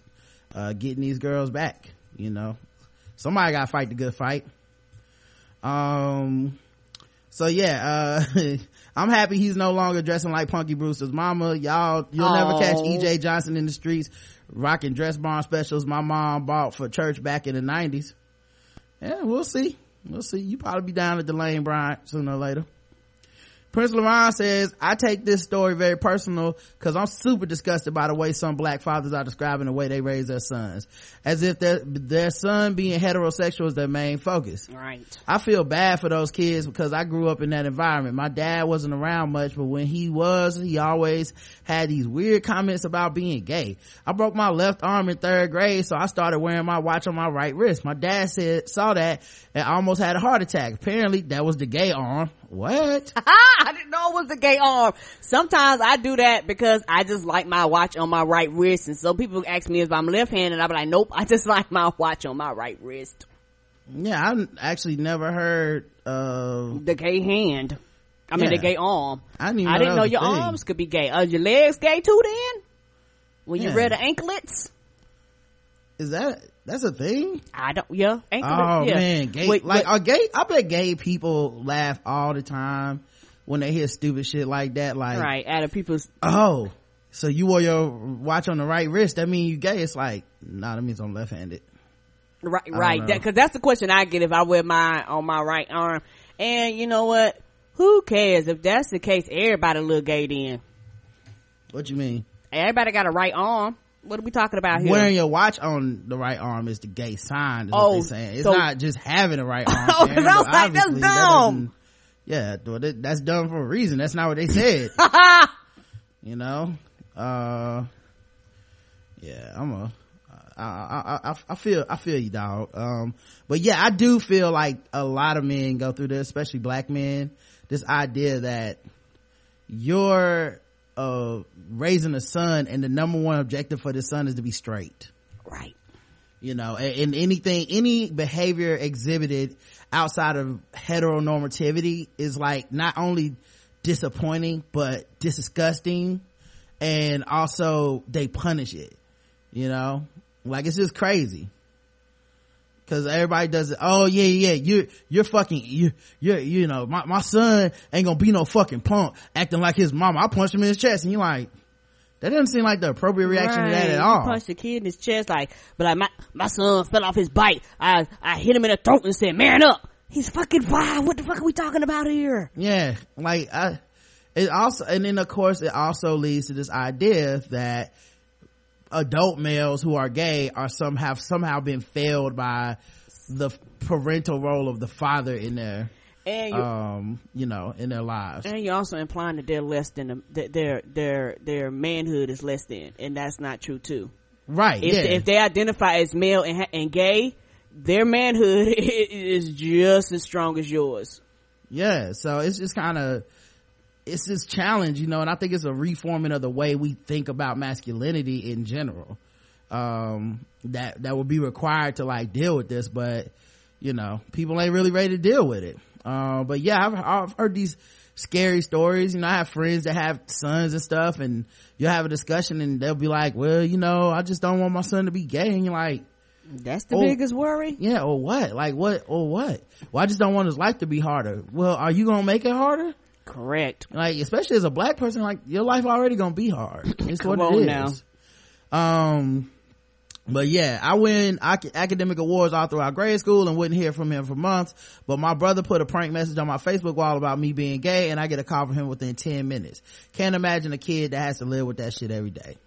getting these girls back. You know, somebody gotta fight the good fight. So yeah, I'm happy he's no longer dressing like Punky Brewster's mama. You'll never catch EJ Johnson in the streets rocking dress barn specials my mom bought for church back in the 90s. Yeah, we'll see. You probably be down at Delane Bryant sooner or later. Prince Levon says, I take this story very personal because I'm super disgusted by the way some black fathers are describing the way they raise their sons, as if their son being heterosexual is their main focus. Right. I feel bad for those kids because I grew up in that environment. My dad wasn't around much, but when he was, he always had these weird comments about being gay. I broke my left arm in 3rd grade, so I started wearing my watch on my right wrist. My dad saw that and almost had a heart attack. Apparently, that was the gay arm. What? I didn't know it was the gay arm. Sometimes I do that because I just like my watch on my right wrist, and so people ask me if I'm left-handed, and I'll be like, nope, I just like my watch on my right wrist. Yeah, I've actually never heard of the gay hand. I mean the gay arm. I didn't know your arms could be gay. Are your legs gay too then? When you wear the anklets? Is that's a thing? I don't, yeah. Anklets, oh yeah. Man, gay, I bet gay people laugh all the time when they hear stupid shit like that. Like, right, out of people's, oh, so you wore your watch on the right wrist, that means you gay. It's like, nah, that means I'm left-handed. Right, because that's the question I get if I wear mine on my right arm. And you know what? Who cares? If that's the case, everybody look gay then. What you mean? Everybody got a right arm. What are we talking about here? Wearing your watch on the right arm is the gay sign, is what they're saying. It's not just having a right arm. Oh, because I was like, that's dumb. That's dumb for a reason. That's not what they said. You know? I feel you, dog. But yeah, I do feel like a lot of men go through this, especially black men. This idea that you're raising a son and the number one objective for the son is to be straight, right? You know, and any behavior exhibited outside of heteronormativity is like not only disappointing but disgusting, and also they punish it. You know, like, it's just crazy because everybody does it. Oh yeah, you're fucking, you're you know, my son ain't gonna be no fucking punk acting like his mama. I punched him in his chest, and you're like, that doesn't seem like the appropriate reaction to that at all. You punched the kid in his chest, but my son fell off his bike. I hit him in the throat and said, man up. He's fucking wild. What the fuck are we talking about here? Yeah, it also leads to this idea that adult males who are gay are somehow been failed by the parental role of the father in their in their lives. And you're also implying that they're less than their manhood is less than, and that's not true too. Right. If they identify as male and gay, their manhood is just as strong as yours. Yeah. So it's just kind of, it's this challenge, you know, and I think it's a reforming of the way we think about masculinity in general, that would be required to like deal with this, but you know, people ain't really ready to deal with it. But yeah, I've heard these scary stories. You know, I have friends that have sons and stuff, and you'll have a discussion and they'll be like, well, you know, I just don't want my son to be gay. And you're like, that's the biggest worry? Yeah. Or what? Like, what? Or what? Well, I just don't want his life to be harder. Well, are you gonna make it harder? Correct. Like, especially as a black person, like, your life already gonna be hard. It's what it is now. But yeah, I win academic awards all throughout grade school and wouldn't hear from him for months, but my brother put a prank message on my Facebook wall about me being gay, and I get a call from him within 10 minutes. Can't imagine a kid that has to live with that shit every day.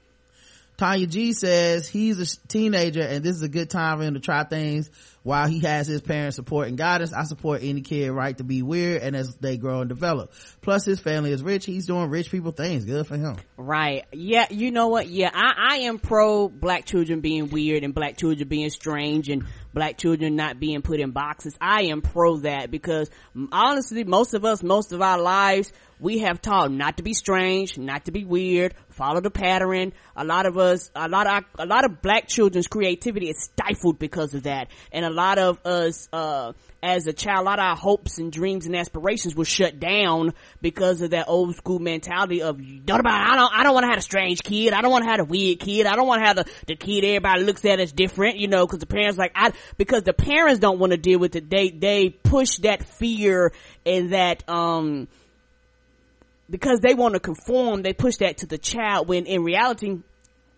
Tanya G says he's a teenager and this is a good time for him to try things While he has his parents' support and guidance, I support any kid right to be weird and as they grow and develop. Plus his family is rich. He's doing rich people things. Good for him. Right. Yeah, you know what? Yeah, I am pro black children being weird and black children being strange and black children not being put in boxes. I am pro that because honestly, most of us, most of our lives, we have taught not to be strange, not to be weird, follow the pattern. A lot of black children's creativity is stifled because of that. And a lot of us, as a child, a lot of our hopes and dreams and aspirations were shut down because of that old school mentality of, I don't want to have a strange kid. I don't want to have a weird kid. I don't want to have the kid everybody looks at as different, you know, because the parents don't want to deal with it. They push that fear and that, because they want to conform, they push that to the child when in reality,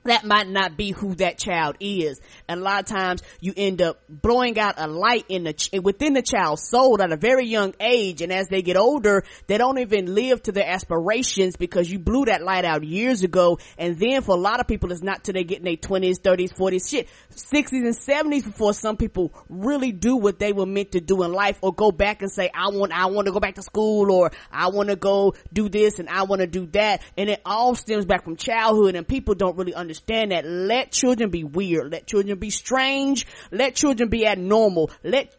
that might not be who that child is. And a lot of times you end up blowing out a light within the child's soul at a very young age. And as they get older, they don't even live to their aspirations because you blew that light out years ago. And then for a lot of people, it's not till they get in their 20s, 30s, 40s, 60s and 70s before some people really do what they were meant to do in life or go back and say, I want to go back to school, or I want to go do this and I want to do that. And it all stems back from childhood, and people don't really understand that. Let children be weird, let children be strange, let children be abnormal, let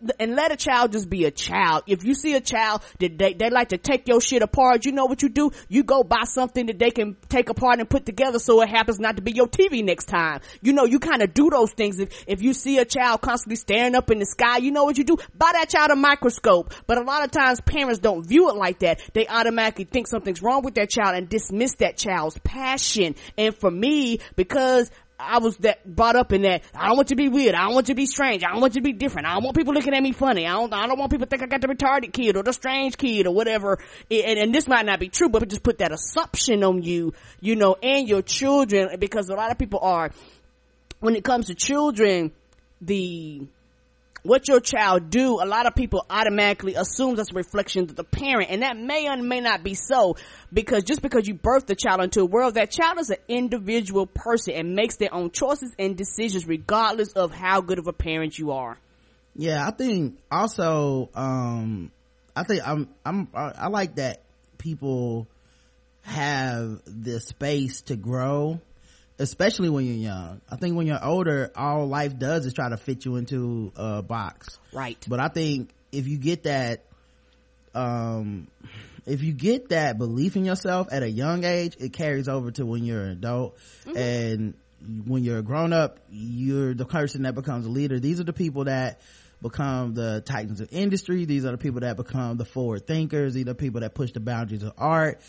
a child just be a child. If you see a child that they like to take your shit apart, you know what you do? You go buy something that they can take apart and put together so it happens not to be your TV next time. You know, you kind of do those things. If you see a child constantly staring up in the sky, you know what you do? Buy that child a microscope. But a lot of times parents don't view it like that. They automatically think something's wrong with that child and dismiss that child's passion. And for me, because I was brought up in that, I don't want you to be weird, I don't want you to be strange, I don't want you to be different, I don't want people looking at me funny, I don't want people to think I got the retarded kid or the strange kid or whatever. And this might not be true, but just put that assumption on you, you know, and your children, because a lot of people are, when it comes to children, what your child do, a lot of people automatically assume that's a reflection of the parent, and that may or may not be so, because just because you birthed the child into a world, that child is an individual person and makes their own choices and decisions regardless of how good of a parent you are. Yeah, I think also, I like that people have the space to grow, especially when you're young. I think when you're older, all life does is try to fit you into a box. Right. But I think if you get that belief in yourself at a young age, it carries over to when you're an adult. Mm-hmm. And when you're a grown up, you're the person that becomes a leader. These are the people that become the titans of industry. These are the people that become the forward thinkers. These are the people that push the boundaries of art.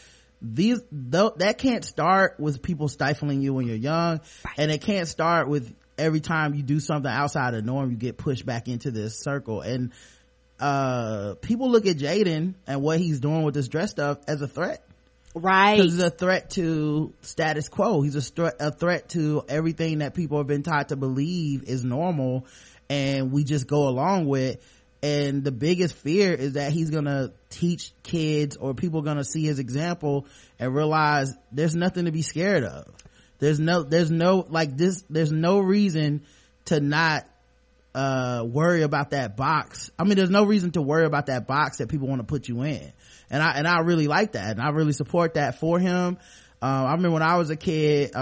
That can't start with people stifling you when you're young, right. And it can't start with every time you do something outside of the norm, you get pushed back into this circle. And people look at Jaden and what he's doing with this dress stuff as a threat, right? Because he's a threat to status quo. He's a threat to everything that people have been taught to believe is normal, and we just go along with. And the biggest fear is that he's gonna teach kids, or people gonna see his example and realize there's nothing to be scared of. There's no reason to not worry about that box. I mean, there's no reason to worry about that box that people want to put you in. And I really like that, and I really support that for him. I remember when I was a kid,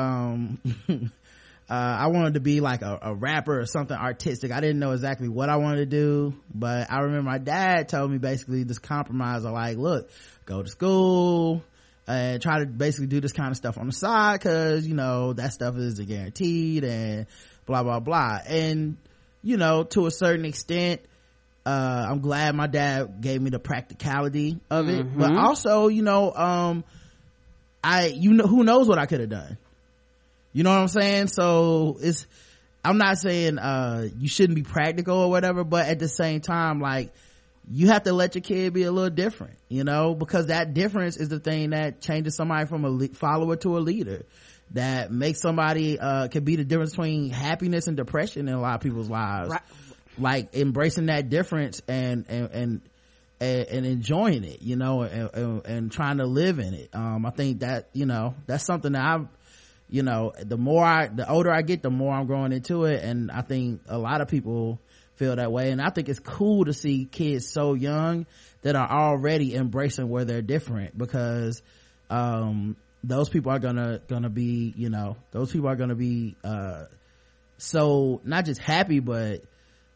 I wanted to be like a rapper or something artistic. I didn't know exactly what I wanted to do, but I remember my dad told me basically this compromise of like, look, go to school and try to basically do this kind of stuff on the side, because, you know, that stuff is guaranteed and blah, blah, blah. And, you know, to a certain extent, I'm glad my dad gave me the practicality of it. Mm-hmm. But also, you know, who knows what I could have done. You know what I'm saying? So I'm not saying you shouldn't be practical or whatever, but at the same time, like, you have to let your kid be a little different, you know, because that difference is the thing that changes somebody from a follower to a leader, that makes somebody can be the difference between happiness and depression in a lot of people's lives. Right. Like, embracing that difference and enjoying it, you know, and trying to live in it. I think that, you know, that's something that I've, you know, the older I get, the more I'm growing into it. And I think a lot of people feel that way. And I think it's cool to see kids so young that are already embracing where they're different, because those people are gonna be, you know, those people are gonna be so not just happy, but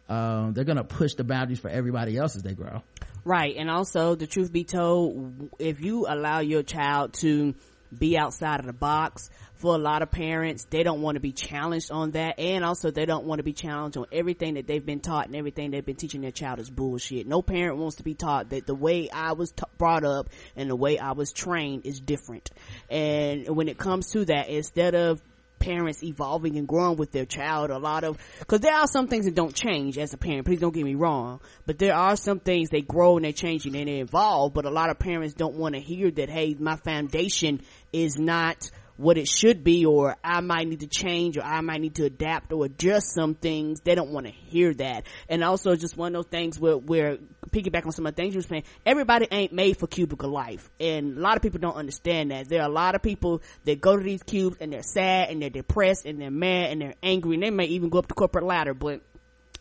they're gonna push the boundaries for everybody else as they grow. Right. And also, the truth be told, if you allow your child to be outside of the box, for a lot of parents, they don't want to be challenged on that, and also they don't want to be challenged on everything that they've been taught, and everything they've been teaching their child is bullshit. No parent wants to be taught that the way I was brought up and the way I was trained is different. And when it comes to that, instead of parents evolving and growing with their child, a lot of, because there are some things that don't change as a parent, please don't get me wrong, but there are some things they grow and they change and they evolve. But a lot of parents don't want to hear that, hey, my foundation is not what it should be, or I might need to change, or I might need to adapt or adjust some things. They don't want to hear that. And also, just one of those things where piggyback on some of the things you were saying, everybody ain't made for cubicle life, and a lot of people don't understand that. There are a lot of people that go to these cubes and they're sad and they're depressed and they're mad and they're angry, and they may even go up the corporate ladder, but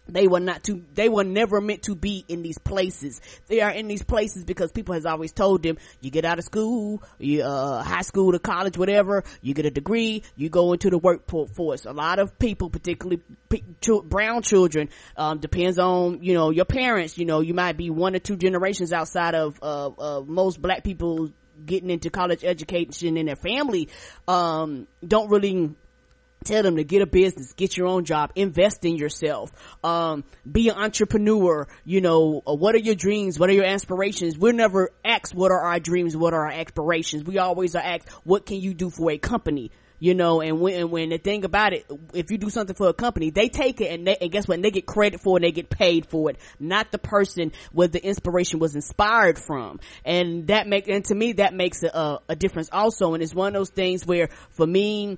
they were never meant to be in these places. They are in these places because people has always told them, you get out of school, you, high school to college, whatever, you get a degree, you go into the workforce. A lot of people, particularly brown children, depends on, you know, your parents. You know, you might be one or two generations outside of most black people getting into college education, and their family, don't really tell them to get a business, get your own job, invest in yourself, be an entrepreneur. You know, what are your dreams? What are your aspirations? We're never asked what are our dreams, what are our aspirations. We always are asked, what can you do for a company? You know, and when the thing about it, if you do something for a company, they take it, and guess what? And they get credit for it, and they get paid for it, not the person where the inspiration was inspired from. And to me, that makes a difference also. And it's one of those things where, for me,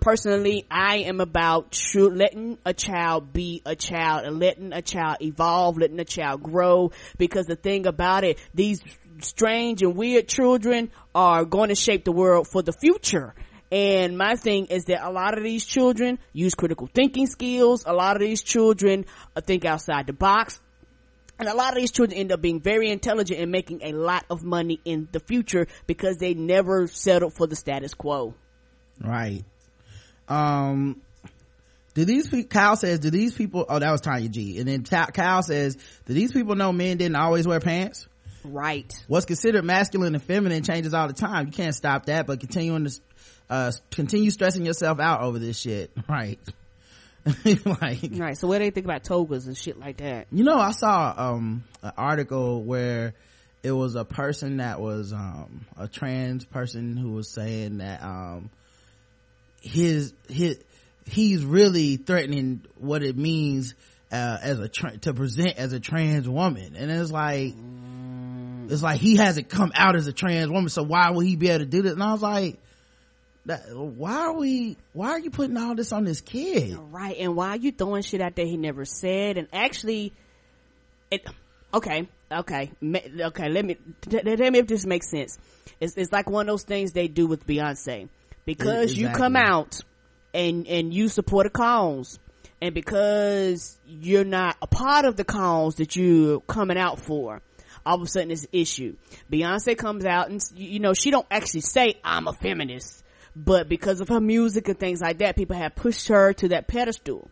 personally, I am about letting a child be a child, and letting a child evolve, letting a child grow, because the thing about it, these strange and weird children are going to shape the world for the future. And my thing is that a lot of these children use critical thinking skills. A lot of these children think outside the box. And a lot of these children end up being very intelligent and making a lot of money in the future because they never settled for the status quo. Right. Kyle says, do these people, oh, that was Tanya G. And then Kyle says, do these people know men didn't always wear pants? Right. What's considered masculine and feminine changes all the time. You can't stop that, but continue stressing yourself out over this shit. Right. Right. So what do they think about togas and shit like that? You know, I saw an article where it was a person that was a trans person who was saying that he's really threatening what it means to present as a trans woman. And it's like, he hasn't come out as a trans woman, so why would he be able to do this? And I was like, why are you putting all this on this kid? Right. And why are you throwing shit out there he never said? And actually, let me if this makes sense. It's like one of those things they do with Beyonce, because exactly. You come out and you support a cause, and because you're not a part of the cause that you're coming out for, all of a sudden it's an issue. Beyonce comes out and, you know, she don't actually say I'm a feminist, but because of her music and things like that, people have pushed her to that pedestal.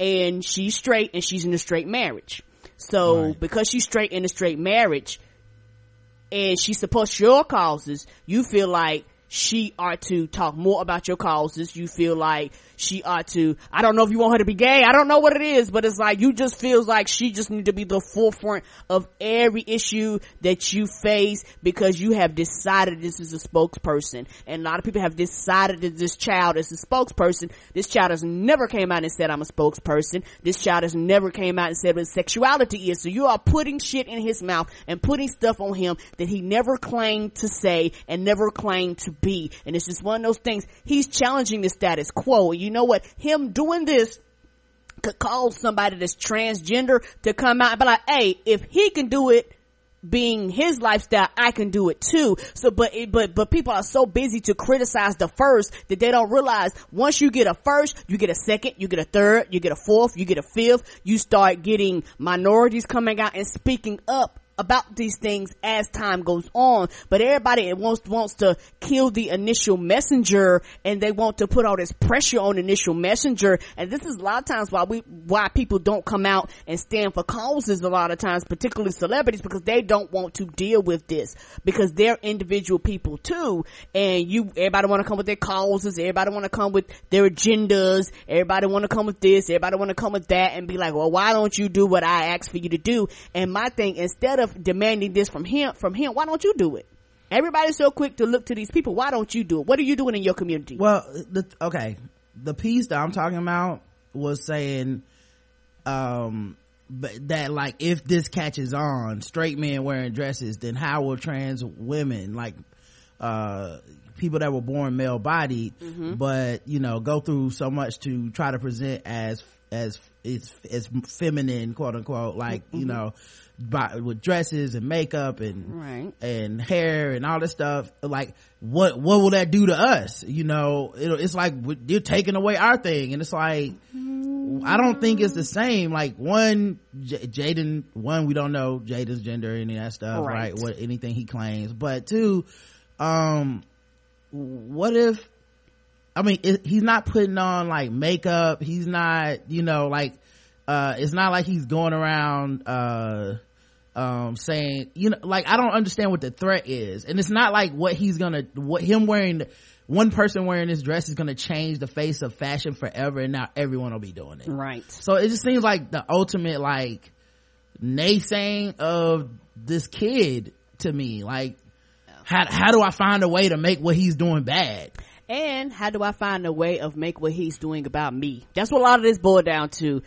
And she's straight, and she's in a straight marriage. So right. Because she's straight in a straight marriage, and she supports your causes, you feel like she ought to talk more about your causes. You feel like she ought to, I don't know if you want her to be gay, I don't know what it is, but it's like, you just feels like she just need to be the forefront of every issue that you face, because you have decided this is a spokesperson. And a lot of people have decided that this child is a spokesperson. This child has never came out and said I'm a spokesperson. This child has never came out and said what sexuality is. So you are putting shit in his mouth and putting stuff on him that he never claimed to say and never claimed to be. And it's just one of those things, he's challenging the status quo. You know what, him doing this could cause somebody that's transgender to come out and be like, hey, if he can do it, being his lifestyle, I can do it too. So, but people are so busy to criticize the first that they don't realize once you get a first, you get a second, you get a third, you get a fourth, you get a fifth. You start getting minorities coming out and speaking up about these things as time goes on. But everybody wants to kill the initial messenger, and they want to put all this pressure on the initial messenger. And this is a lot of times why people don't come out and stand for causes a lot of times, particularly celebrities, because they don't want to deal with this, because they're individual people too. And everybody want to come with their causes, everybody want to come with their agendas, everybody want to come with this, everybody want to come with that, and be like, well, why don't you do what I asked for you to do? And my thing, instead of demanding this from him, why don't you do it? Everybody's so quick to look to these people. Why don't you do it? What are you doing in your community? Well, the piece that I'm talking about was saying that, like, if this catches on, straight men wearing dresses, then how will trans women, like people that were born male-bodied, mm-hmm. but go through so much to try to present as feminine, quote unquote, like mm-hmm. With dresses and makeup and right. and hair and all this stuff, like what will that do to us? It's like you're taking away our thing, and it's like mm-hmm. I don't think it's the same. Like one, we don't know Jaden's gender, any of that stuff, right? What anything he claims, but two, what if? I mean, he's not putting on like makeup. He's not, it's not like he's going around saying, I don't understand what the threat is, and it's not like one person wearing this dress is gonna change the face of fashion forever, and now everyone will be doing it, right? So it just seems like the ultimate like naysaying of this kid to me. Like, how do I find a way to make what he's doing bad? And how do I find a way of make what he's doing about me? That's what a lot of this boiled down to,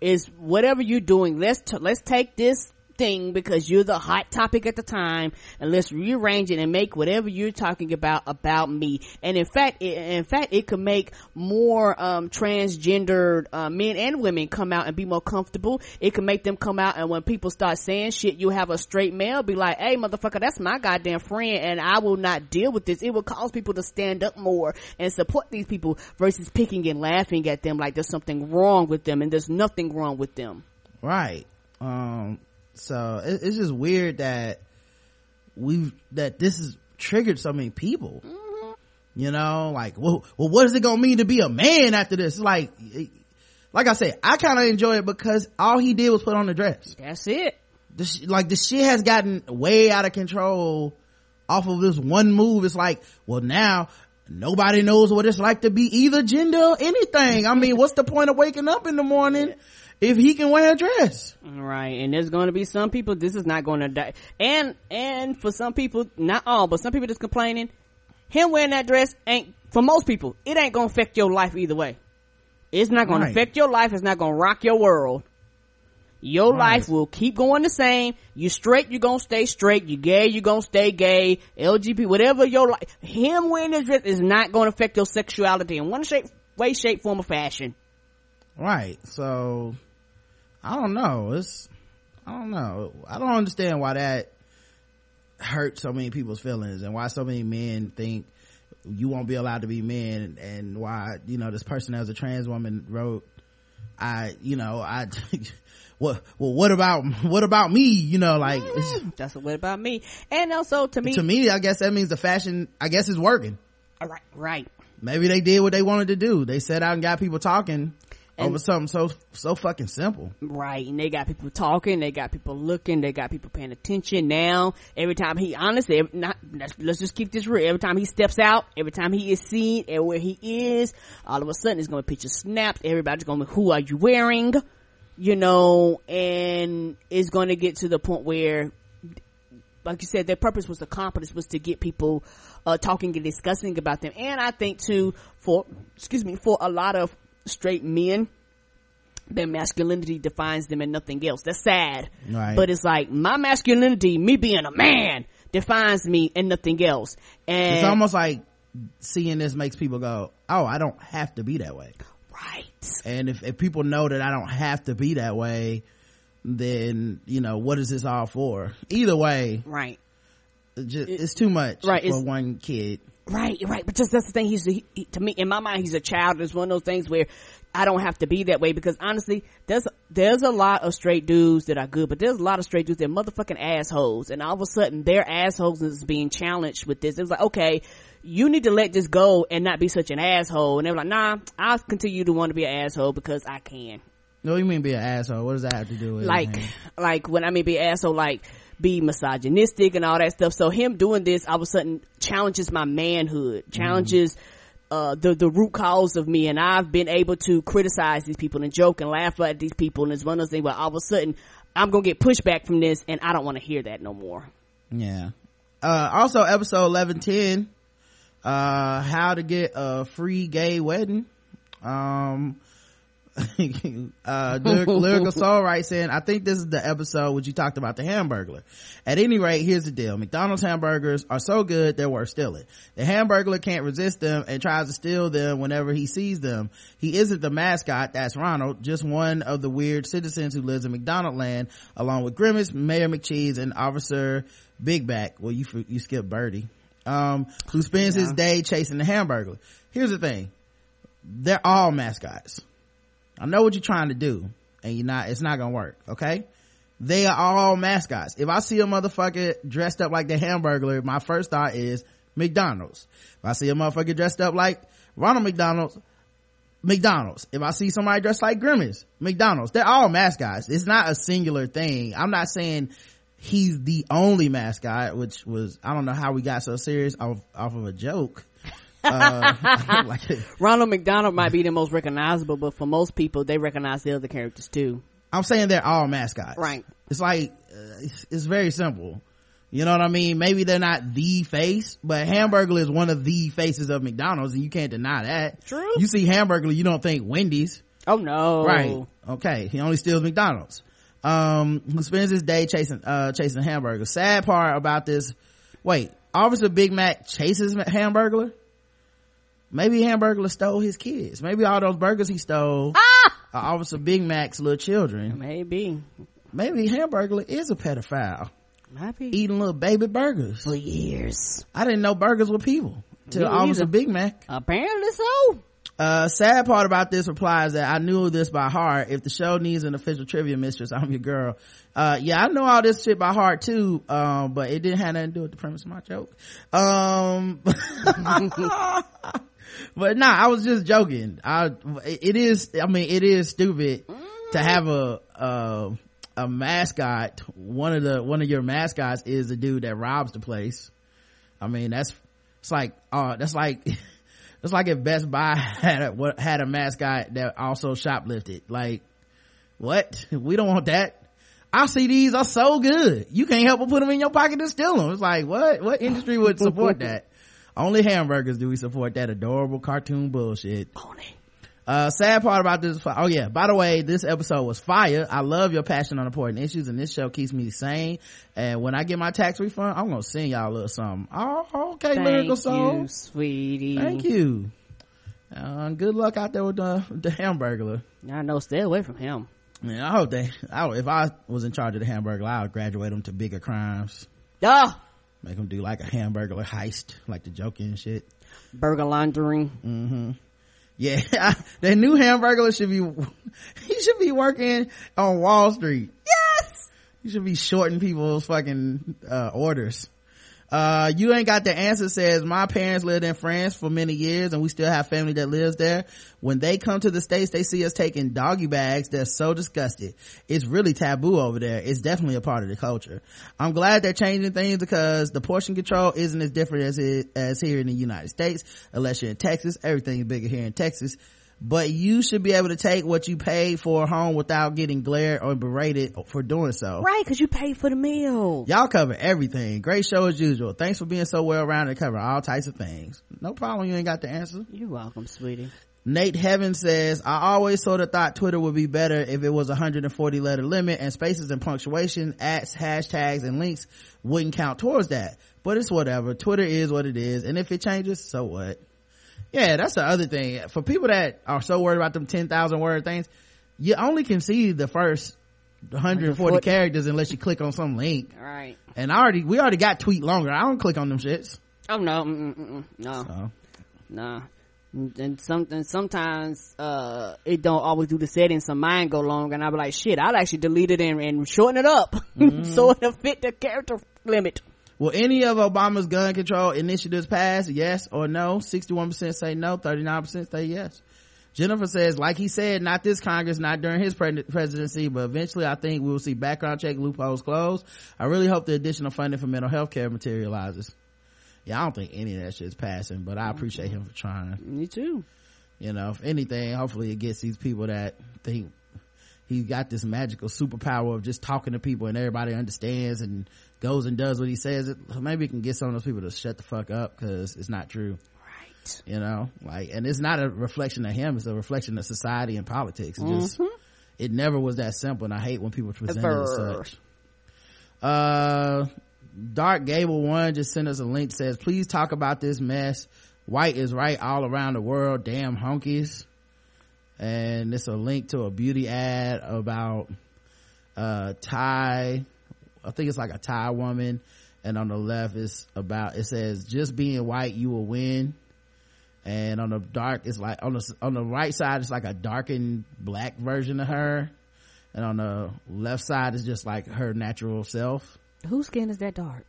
is whatever you're doing, let's take this thing because you're the hot topic at the time, and let's rearrange it and make whatever you're talking about me. And in fact, it could make more transgendered men and women come out and be more comfortable. It can make them come out, and when people start saying shit, you have a straight male be like, hey motherfucker, that's my goddamn friend, and I will not deal with this. It will cause people to stand up more and support these people versus picking and laughing at them like there's something wrong with them, and there's nothing wrong with them. Right. So it's just weird that this has triggered so many people, mm-hmm. Like, well, what is it gonna mean to be a man after this? Like I said, I kind of enjoy it because all he did was put on the dress. That's it. The shit has gotten way out of control off of this one move. It's like, well, now nobody knows what it's like to be either gender or anything. I mean, what's the point of waking up in the morning? Yeah. If he can wear a dress, right? And there's going to be some people this is not going to die, and for some people, not all, but some people just complaining, him wearing that dress ain't, for most people, it ain't going to affect your life either way. It's not going right. to affect your life. It's not going to rock your world. Your right. life will keep going the same. You straight, you're going to stay straight. You gay, you're going to stay gay. LGBT, whatever your life, him wearing this dress is not going to affect your sexuality in one shape, form, or fashion. Right. So. I don't know. I don't understand why that hurts so many people's feelings, and why so many men think you won't be allowed to be men, and why, this person as a trans woman wrote, what about me? That's what about me. And also to me, I guess that means the fashion, I guess, is working. All right. Right. Maybe they did what they wanted to do. They set out and got people talking. Over something so fucking simple, right? And they got people talking, they got people looking, they got people paying attention. Now let's just keep this real, every time he steps out, every time he is seen, everywhere he is, all of a sudden it's gonna be picture snapped, everybody's gonna be, who are you wearing? And it's gonna get to the point where, like you said, their purpose was accomplished, was to get people talking and discussing about them. And I think too, for a lot of straight men, their masculinity defines them and nothing else. That's sad, right? But it's like, my masculinity, me being a man, defines me and nothing else. And it's almost like seeing this makes people go, oh, I don't have to be that way, right? And if people know that I don't have to be that way, then what is this all for? Either way, right? It's too much, right, for one kid. Right. But just that's the thing. He, to me, in my mind, he's a child. It's one of those things where I don't have to be that way, because honestly, there's a lot of straight dudes that are good, but there's a lot of straight dudes that are motherfucking assholes. And all of a sudden, their assholes is being challenged with this. It was like, okay, you need to let this go and not be such an asshole. And they were like, nah, I'll continue to want to be an asshole because I can. No, you mean be an asshole? What does that have to do with anything? Like when I mean be an asshole, like be misogynistic and all that stuff. So him doing this all of a sudden challenges my manhood, challenges the root cause of me. And I've been able to criticize these people and joke and laugh at these people. And it's one of those things where all of a sudden I'm gonna get pushback from this, and I don't want to hear that no more. Yeah. Also, episode 1110, how to get a free gay wedding. Lyrical Soul writes in, I think this is the episode where you talked about the Hamburglar. At any rate, here's the deal. McDonald's hamburgers are so good they're worth stealing. The Hamburglar can't resist them and tries to steal them whenever he sees them. He isn't the mascot, that's Ronald, just one of the weird citizens who lives in McDonald land, along with Grimace, Mayor McCheese, and Officer Big Back. Well, you skipped Birdie, who spends his day chasing the Hamburglar. Here's the thing, they're all mascots. I know what you're trying to do, and it's not gonna work, okay? They are all mascots. If I see a motherfucker dressed up like the Hamburglar, my first thought is McDonald's. If I see a motherfucker dressed up like Ronald McDonald's. If I see somebody dressed like Grimace, McDonald's. They're all mascots. It's not a singular thing. I'm not saying he's the only mascot, which was, I don't know how we got so serious off of a joke. Like Ronald McDonald might be the most recognizable, but for most people they recognize the other characters too. I'm saying they're all mascots, right? It's like it's very simple, you know what I mean? Maybe they're not the face, but Hamburglar is one of the faces of McDonald's, and you can't deny that. True. You see Hamburglar, you don't think Wendy's. Oh no. Right. Okay, he only steals McDonald's. Who spends his day chasing Hamburglar. Sad part about this, wait, Officer Big Mac chases Hamburglar? Maybe Hamburglar stole his kids. Maybe all those burgers he stole are Officer Big Mac's little children. Maybe Hamburglar is a pedophile. Might be. Eating little baby burgers. For years. I didn't know burgers were people till Officer Big Mac. Apparently so. Sad part about this reply is that I knew this by heart. If the show needs an official trivia mistress, I'm your girl. I know all this shit by heart too, but it didn't have nothing to do with the premise of my joke. But I was just joking. It is stupid to have a mascot. One of your mascots is the dude that robs the place. It's like if Best Buy had a mascot that also shoplifted. Like, what? We don't want that. Our CDs are so good, you can't help but put them in your pocket and steal them. It's like, what industry would support that? Only hamburgers do we support that adorable cartoon bullshit. Only. Sad part about this, by the way, this episode was fire. I love your passion on important issues, and this show keeps me sane, and when I get my tax refund, I'm gonna send y'all a little something. Oh, okay. Thank Lyrical Soul, you, sweetie. Thank you. Good luck out there with the Hamburglar. I know, stay away from him. Yeah, I hope if I was in charge of the Hamburglar, I would graduate them to bigger crimes. Make them do like a Hamburglar heist, like the Joker and shit. Burger laundering. Mm-hmm. Yeah, that new Hamburglar should be working on Wall Street. Yes! He should be shorting people's fucking orders. You ain't got the answer says, my parents lived in France for many years and we still have family that lives there. When they come to the States, they see us taking doggy bags. They're so disgusted. It's really taboo over there. It's definitely a part of the culture. I'm glad they're changing things because the portion control isn't as different as here in the United States. Unless you're in Texas, everything's bigger here in Texas. But you should be able to take what you paid for home without getting glared or berated for doing so. Right, because you paid for the meal. Y'all cover everything. Great show as usual. Thanks for being so well-rounded and covering all types of things. No problem, you ain't got the answer. You're welcome, sweetie. Nate Heaven says, I always sort of thought Twitter would be better if it was 140-letter limit and spaces and punctuation, @ hashtags, and links wouldn't count towards that. But it's whatever. Twitter is what it is, and if it changes, so what? Yeah, that's the other thing. For people that are so worried about them 10,000 word things, you only can see the first 140 characters unless you click on some link. Right. And we already got tweet longer. I don't click on them shits. Oh no. No. So. No. And sometimes it don't always do the settings, so mine go long and I'll be like, shit, I'll actually delete it and shorten it up. So it'll fit the character limit. Will any of Obama's gun control initiatives pass, yes or no? 61% say no, 39% say yes. Jennifer says, like he said, not this Congress, not during his presidency, but eventually I think we will see background check loopholes closed. I really hope the additional funding for mental health care materializes. Yeah, I don't think any of that shit's passing, but I appreciate him for trying. Me too. You know, if anything, hopefully it gets these people that think he's got this magical superpower of just talking to people and everybody understands and goes and does what he says. Maybe it can get some of those people to shut the fuck up because it's not true. Right. You know, like, and it's not a reflection of him. It's a reflection of society and politics. It just, it never was that simple. And I hate when people present it as such. Dark Gable One just sent us a link, says please talk about this mess, white is right all around the world, damn honkies. And it's a link to a beauty ad about Thai, I think it's like a Thai woman, and on the left it says just being white you will win, and on the dark it's like on the right side it's like a darkened black version of her, and on the left side is just like her natural self. Whose skin is that dark?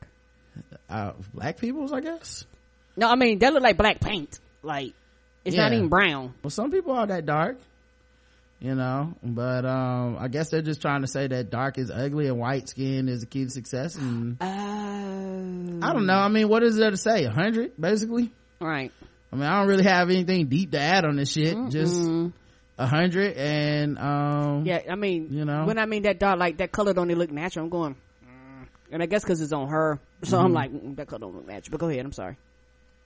Black people's, I guess. No, I mean, they look like black paint. Like, it's not even brown. Well, some people are that dark, you know, but I guess they're just trying to say that dark is ugly and white skin is the key to success. And I don't know. I mean, what is there to say? 100, basically? Right. I mean, I don't really have anything deep to add on this shit. Just 100 and... I mean, you know, when I mean that dark, like, that color don't even look natural. I'm going... And I guess because it's on her, so I'm like, that color don't match. But go ahead, I'm sorry.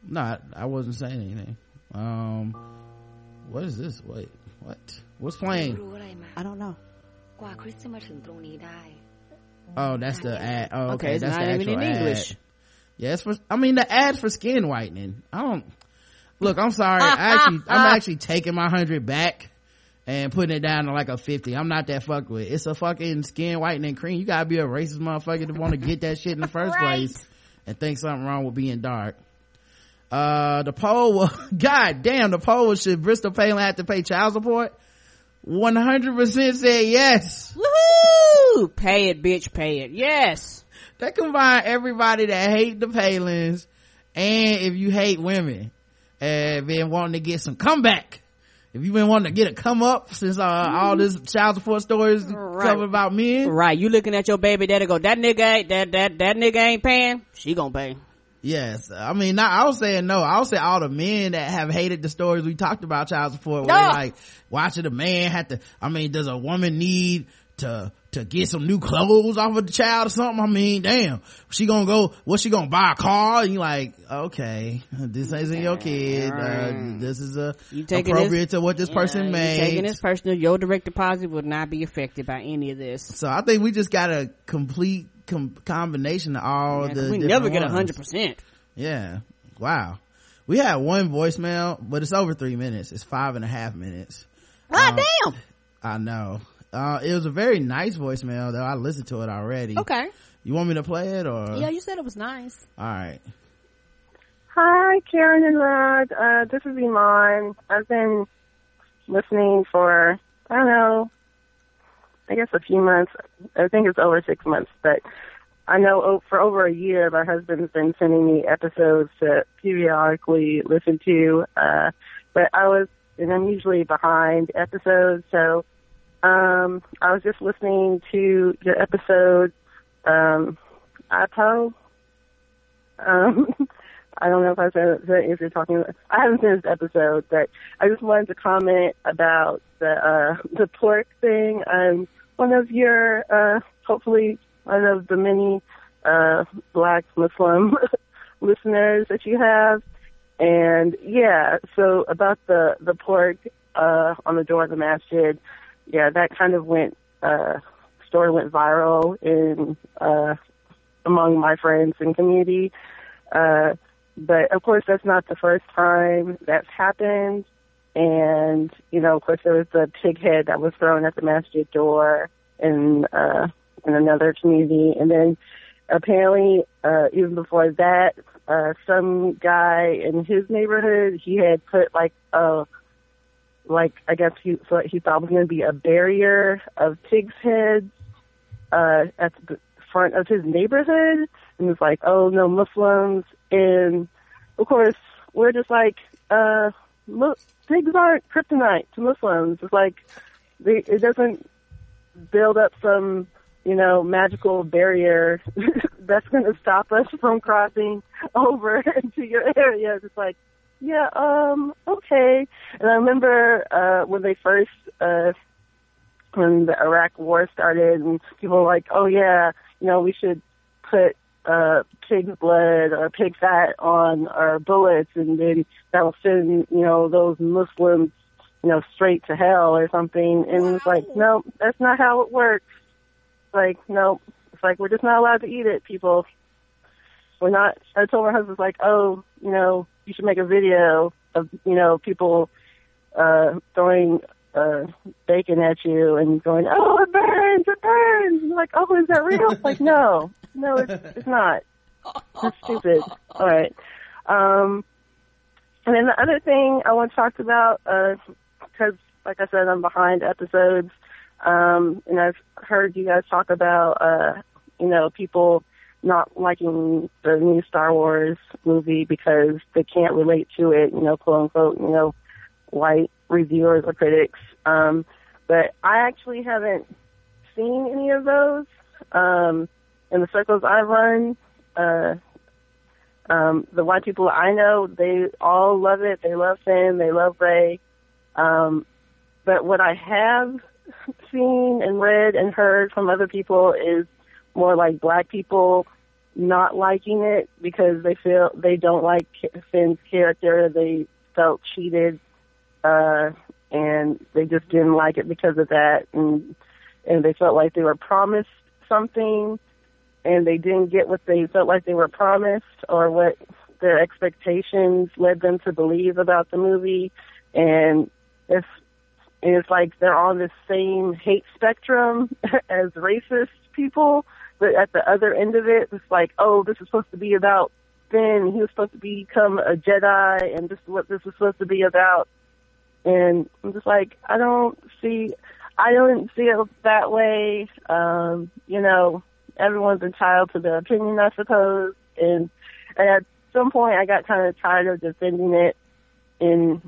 No, I wasn't saying anything. What is this? Wait, what? What's playing? I don't know. Oh, that's the ad. Oh, okay, that's not even in English. Yeah, it's for. I mean, the ad for skin whitening. I don't. Look, I'm sorry. I'm actually taking my 100 back. And putting it down to like a 50. I'm not that fucked with. It's a fucking skin whitening cream. You gotta be a racist motherfucker to want to get that shit in the first place and think something wrong with being dark. The poll was, god damn, the poll was, should Bristol Palin have to pay child support? 100% said yes. Woohoo! Pay it, bitch, pay it. Yes. That combined everybody that hate the Palins and if you hate women and been wanting to get some comeback. If you've been wanting to get a come up since all this child support stories covered about men, right? You looking at your baby daddy go, that nigga ain't that nigga ain't paying. She gonna pay. Yes, I mean, I was saying no. I was saying all the men that have hated the stories we talked about child support. Where like, why should a man have to? I mean, does a woman need to get some new clothes off of the child or something? I mean, damn, she gonna go, what, she gonna buy a car? And you like, okay, this isn't your kid, this is appropriate to what this person made. Taking this personal, your direct deposit will not be affected by any of this. So I think we just got a complete combination of all the, we never get 100%. Yeah, wow. We had one voicemail, but it's over 3 minutes. It's 5.5 minutes. God damn, I know. It was a very nice voicemail, though. I listened to it already. Okay. You want me to play it, or? Yeah, you said it was nice. All right. Hi, Karen and Rod. This is Iman. I've been listening for, I don't know, I guess a few months. I think it's over 6 months, but I know for over a year, my husband's been sending me episodes to periodically listen to, but I'm usually behind episodes, so... I was just listening to your episode, Apo. I don't know if I said if you're talking about, I haven't seen this episode, but I just wanted to comment about the pork thing. One of your, hopefully one of the many, black Muslim listeners that you have. And yeah, so about the pork, on the door of the masjid. Yeah, that kind of story went viral in, among my friends and community. But of course that's not the first time that's happened. And, you know, of course there was the pig head that was thrown at the masjid door. in another community. And then apparently, even before that, some guy in his neighborhood, he had put I guess he thought was going to be a barrier of pig's heads at the front of his neighborhood, and it's like, oh, no Muslims. And of course, we're just like, pigs aren't kryptonite to Muslims. It's like it doesn't build up some, magical barrier that's going to stop us from crossing over into your area. It's just like, yeah, okay. And I remember when they first, when the Iraq war started, and people were like, oh, yeah, we should put pig's blood or pig fat on our bullets, and then that'll send, those Muslims, straight to hell or something. And it's like, no, that's not how it works. Like, no, it's like, we're just not allowed to eat it, people. We're not. I told my husband, like, oh, you should make a video of, people throwing bacon at you and going, oh, it burns. I'm like, oh, is that real? It's like, no, it's not. It's stupid. All right. And then the other thing I want to talk about, because, like I said, I'm behind episodes, and I've heard you guys talk about, people not liking the new Star Wars movie because they can't relate to it, quote unquote, white reviewers or critics. But I actually haven't seen any of those. In the circles I run, the white people I know, they all love it. They love Finn. They love Rey. But what I have seen and read and heard from other people is more like black people not liking it because they feel they don't like Finn's character. They felt cheated, and they just didn't like it because of that. And they felt like they were promised something, and they didn't get what they felt like they were promised or what their expectations led them to believe about the movie. And it's like they're on the same hate spectrum as racist people. But at the other end of it, it's like, oh, this is supposed to be about Finn. He was supposed to become a Jedi, and this is what this was supposed to be about. And I'm just like, I don't see it that way. Everyone's entitled to their opinion, I suppose. And at some point, I got kind of tired of defending it. And,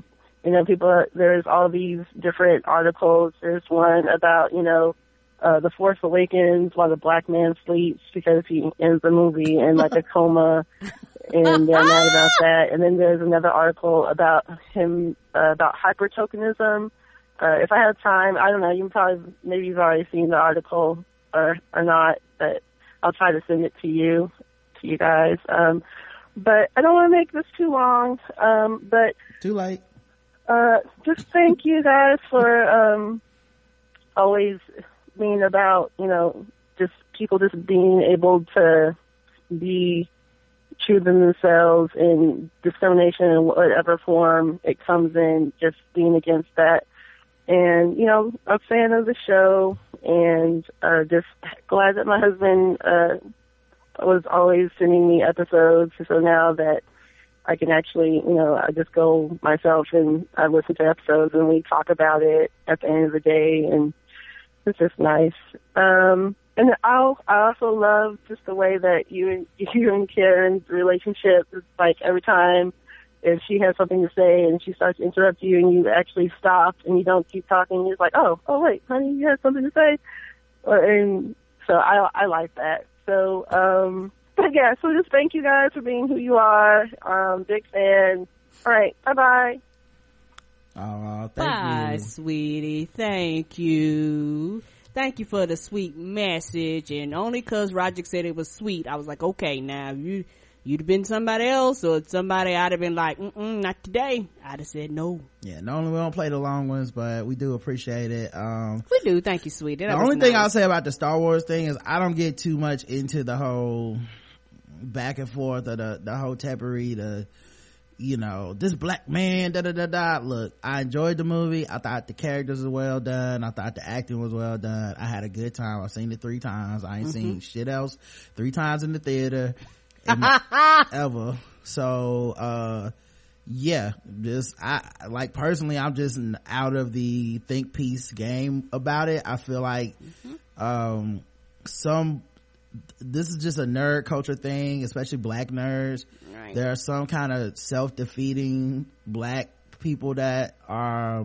people, there's all these different articles. There's one about, The Force Awakens while the black man sleeps because he ends the movie in like a coma, and they're mad about that. And then there's another article about him, about hyper-tokenism. If I have time, I don't know, you've already seen the article or not, but I'll try to send it to you guys. But I don't want to make this too long, but... Too late. Just thank you guys for always... mean about, just people just being able to be true to themselves, and discrimination in whatever form it comes in, just being against that. And, a fan of the show, and just glad that my husband was always sending me episodes, so now that I can actually, I just go myself and I listen to episodes and we talk about it at the end of the day, and it's just nice. And I also love just the way that you and Karen's relationship is like every time if she has something to say and she starts to interrupt you and you actually stop and you don't keep talking, you're like, oh wait, honey, you have something to say? And so I like that. So, so just thank you guys for being who you are. Big fan. All right, bye-bye. Bye, sweetie. Thank you for the sweet message. And only because Roger said it was sweet, I was like, okay, now you'd have been somebody else or somebody, I'd have been like, not today. I'd have said no. Yeah, normally we don't play the long ones, but we do appreciate it. We do. Thank you, sweetie. The only thing I'll say about the Star Wars thing is I don't get too much into the whole back and forth or the whole temporary, you know, this black man, da da da da. Look, I enjoyed the movie. I thought the characters were well done. I thought the acting was well done. I had a good time. I've seen it 3 times. I ain't seen shit else 3 times in the theater ever. So yeah, just I like personally, I'm just out of the think piece game about it. I feel like this is just a nerd culture thing, especially black nerds. Right. There are some kind of self-defeating black people that are,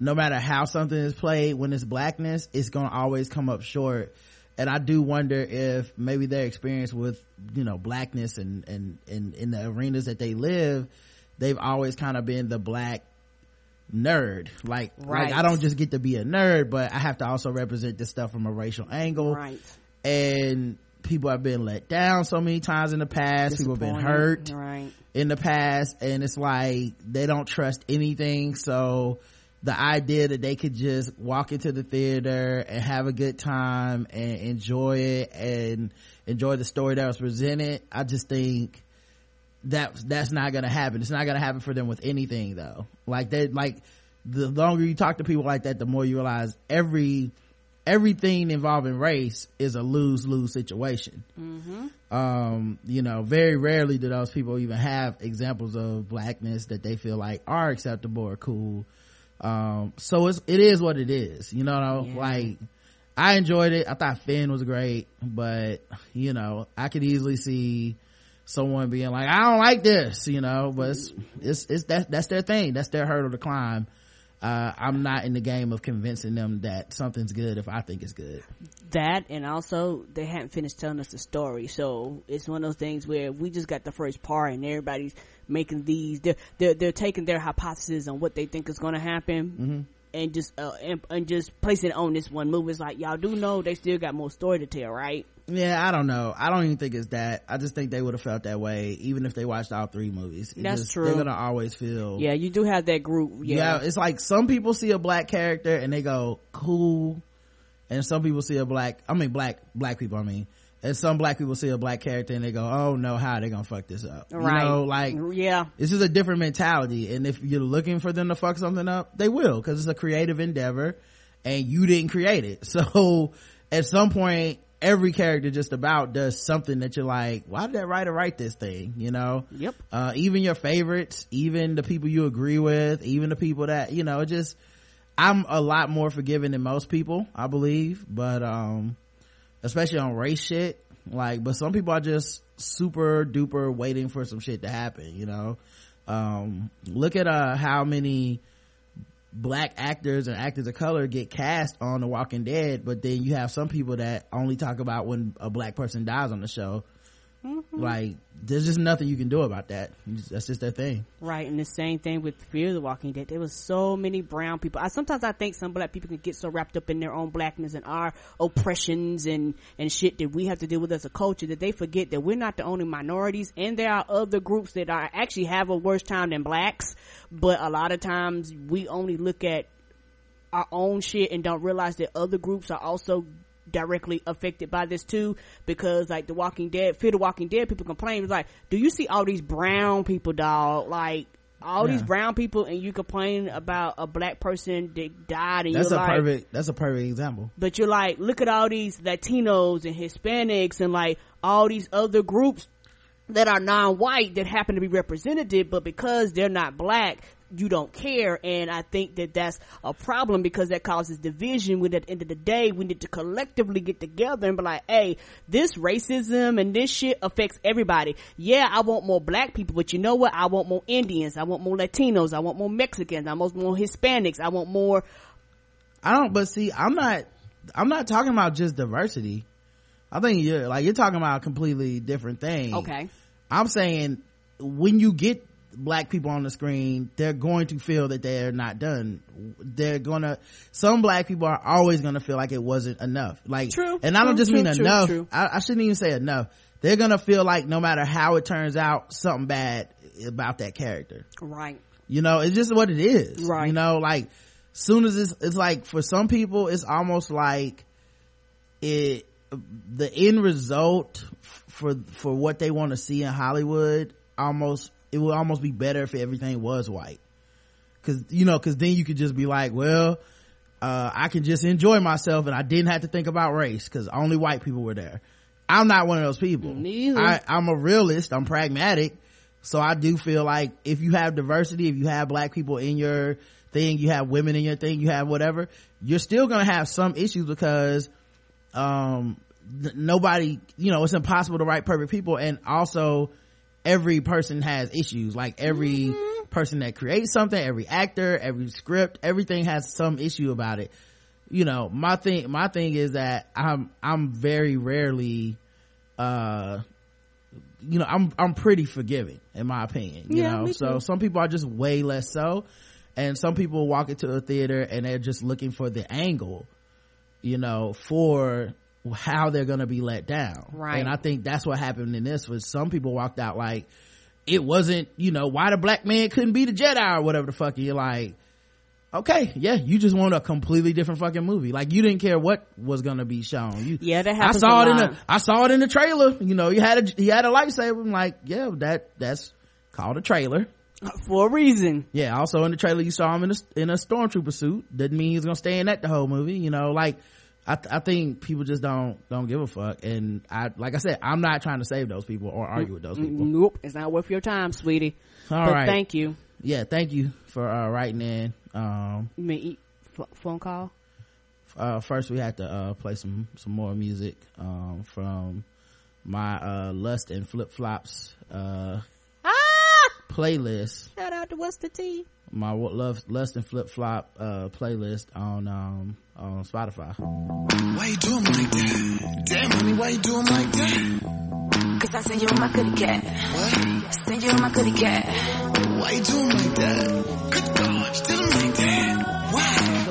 no matter how something is played, when it's blackness, it's gonna always come up short. And I do wonder if maybe their experience with, you know, blackness and in the arenas that they live, they've always kind of been the black nerd, like, right. Like I don't just get to be a nerd, but I have to also represent this stuff from a racial angle, right? And people have been let down so many times in the past. People have been hurt, right, in the past, and it's like they don't trust anything. So the idea that they could just walk into the theater and have a good time and enjoy it and enjoy the story that was presented, I just think that's not gonna happen. It's not gonna happen for them with anything, though. Like they, like the longer you talk to people like that, the more you realize everything involving race is a lose-lose situation. You know, very rarely do those people even have examples of blackness that they feel like are acceptable or cool. So it is what it is, you know. Yeah. Like I enjoyed it. I thought Finn was great, but you know, I could easily see someone being like, I don't like this, you know, but it's that's their thing, that's their hurdle to climb. I'm not in the game of convincing them that something's good if I think it's good. That, and also they haven't finished telling us the story, so it's one of those things where we just got the first part and everybody's making these they're taking their hypothesis on what they think is going to happen, and just and just placing it on this one movie. It's like, y'all do know they still got more story to tell, right? Yeah, I don't know. I don't even think it's that. I just think they would have felt that way even if they watched all 3 movies. That's just, true. They're gonna always feel. Yeah, you do have that group. Yeah, it's like some people see a black character and they go, cool. And some people see a black people, and some black people see a black character and they go, oh no, how are they gonna fuck this up? Right. You know, like, yeah, this is a different mentality. And if you're looking for them to fuck something up, they will, because it's a creative endeavor and you didn't create it. So at some point, every character just about does something that you're like, why did that writer write this thing, you know? Yep. Even your favorites, even the people you agree with, even the people that, you know, just, I'm a lot more forgiving than most people, I believe, but especially on race shit, like, but some people are just super duper waiting for some shit to happen, you know? Look at how many black actors and actors of color get cast on The Walking Dead, but then you have some people that only talk about when a black person dies on the show. Like, there's just nothing you can do about that. That's just their thing, right? And the same thing with Fear the Walking Dead. There was so many brown people. I think some black people can get so wrapped up in their own blackness and our oppressions and shit that we have to deal with as a culture, that they forget that we're not the only minorities, and there are other groups that are actually have a worse time than blacks. But a lot of times we only look at our own shit and don't realize that other groups are also directly affected by this too, because like The Walking Dead, Fear the Walking Dead, people complain. It's like, do you see all these brown people, dog? Like all these brown people, and you complain about a black person that died. And that's a perfect example. But you're like, look at all these Latinos and Hispanics and like all these other groups that are non-white that happen to be represented, but because they're not black, you don't care. And I think that that's a problem, because that causes division. When at the end of the day, we need to collectively get together and be like, hey, this racism and this shit affects everybody. Yeah, I want more black people, but you know what, I want more Indians, I want more Latinos, I want more Mexicans, I want more Hispanics, I want more. I'm not talking about just diversity. I think you're talking about a completely different thing. Okay, I'm saying when you get black people on the screen, they're going to feel that they're not done. Some black people are always gonna feel like it wasn't enough. Like, true, and I don't just mean enough. I shouldn't even say enough. They're gonna feel like no matter how it turns out, something bad about that character. Right. You know, it's just what it is. Right. You know, like soon as it's like, for some people, it's almost like the end result for what they want to see in Hollywood almost it would almost be better if everything was white, because then you could just be like, well, I can just enjoy myself and I didn't have to think about race because only white people were there. I'm not one of those people. Neither. I'm a realist. I'm pragmatic. So I do feel like if you have diversity, if you have black people in your thing, you have women in your thing, you have whatever, you're still going to have some issues because nobody, it's impossible to write perfect people. And also every person has issues. Like every person that creates something, every actor, every script, everything has some issue about it. My thing is that I'm very rarely I'm pretty forgiving in my opinion, so some people are just way less so, and some people walk into a theater and they're just looking for the angle, for how they're gonna be let down, right? And I think that's what happened in this, was some people walked out like it wasn't, why the black man couldn't be the Jedi or whatever the fuck. You're like, okay, yeah, you just want a completely different fucking movie. Like, you didn't care what was gonna be shown. That happens. I saw it in the trailer. He had a lightsaber. I'm like, yeah, that's called a trailer for a reason. Yeah. Also in the trailer, you saw him in a stormtrooper suit. Doesn't mean he's gonna stay in that the whole movie. I think people just don't give a fuck. And like I said, I'm not trying to save those people or argue with those people. Nope, it's not worth your time, sweetie. All right. Thank you. Yeah, thank you for writing in. You mean phone call? First we had to play some more music from my Lust and Flip Flops playlist. Shout out to What's the Tea? My Lust and Flip Flop playlist on Spotify. Why you doing like that? Damn, honey, why you doing like that? Cause I send you my kitty cat. What? Send you my kitty cat. Why you doing like that? Good God, you didn't like that. Why?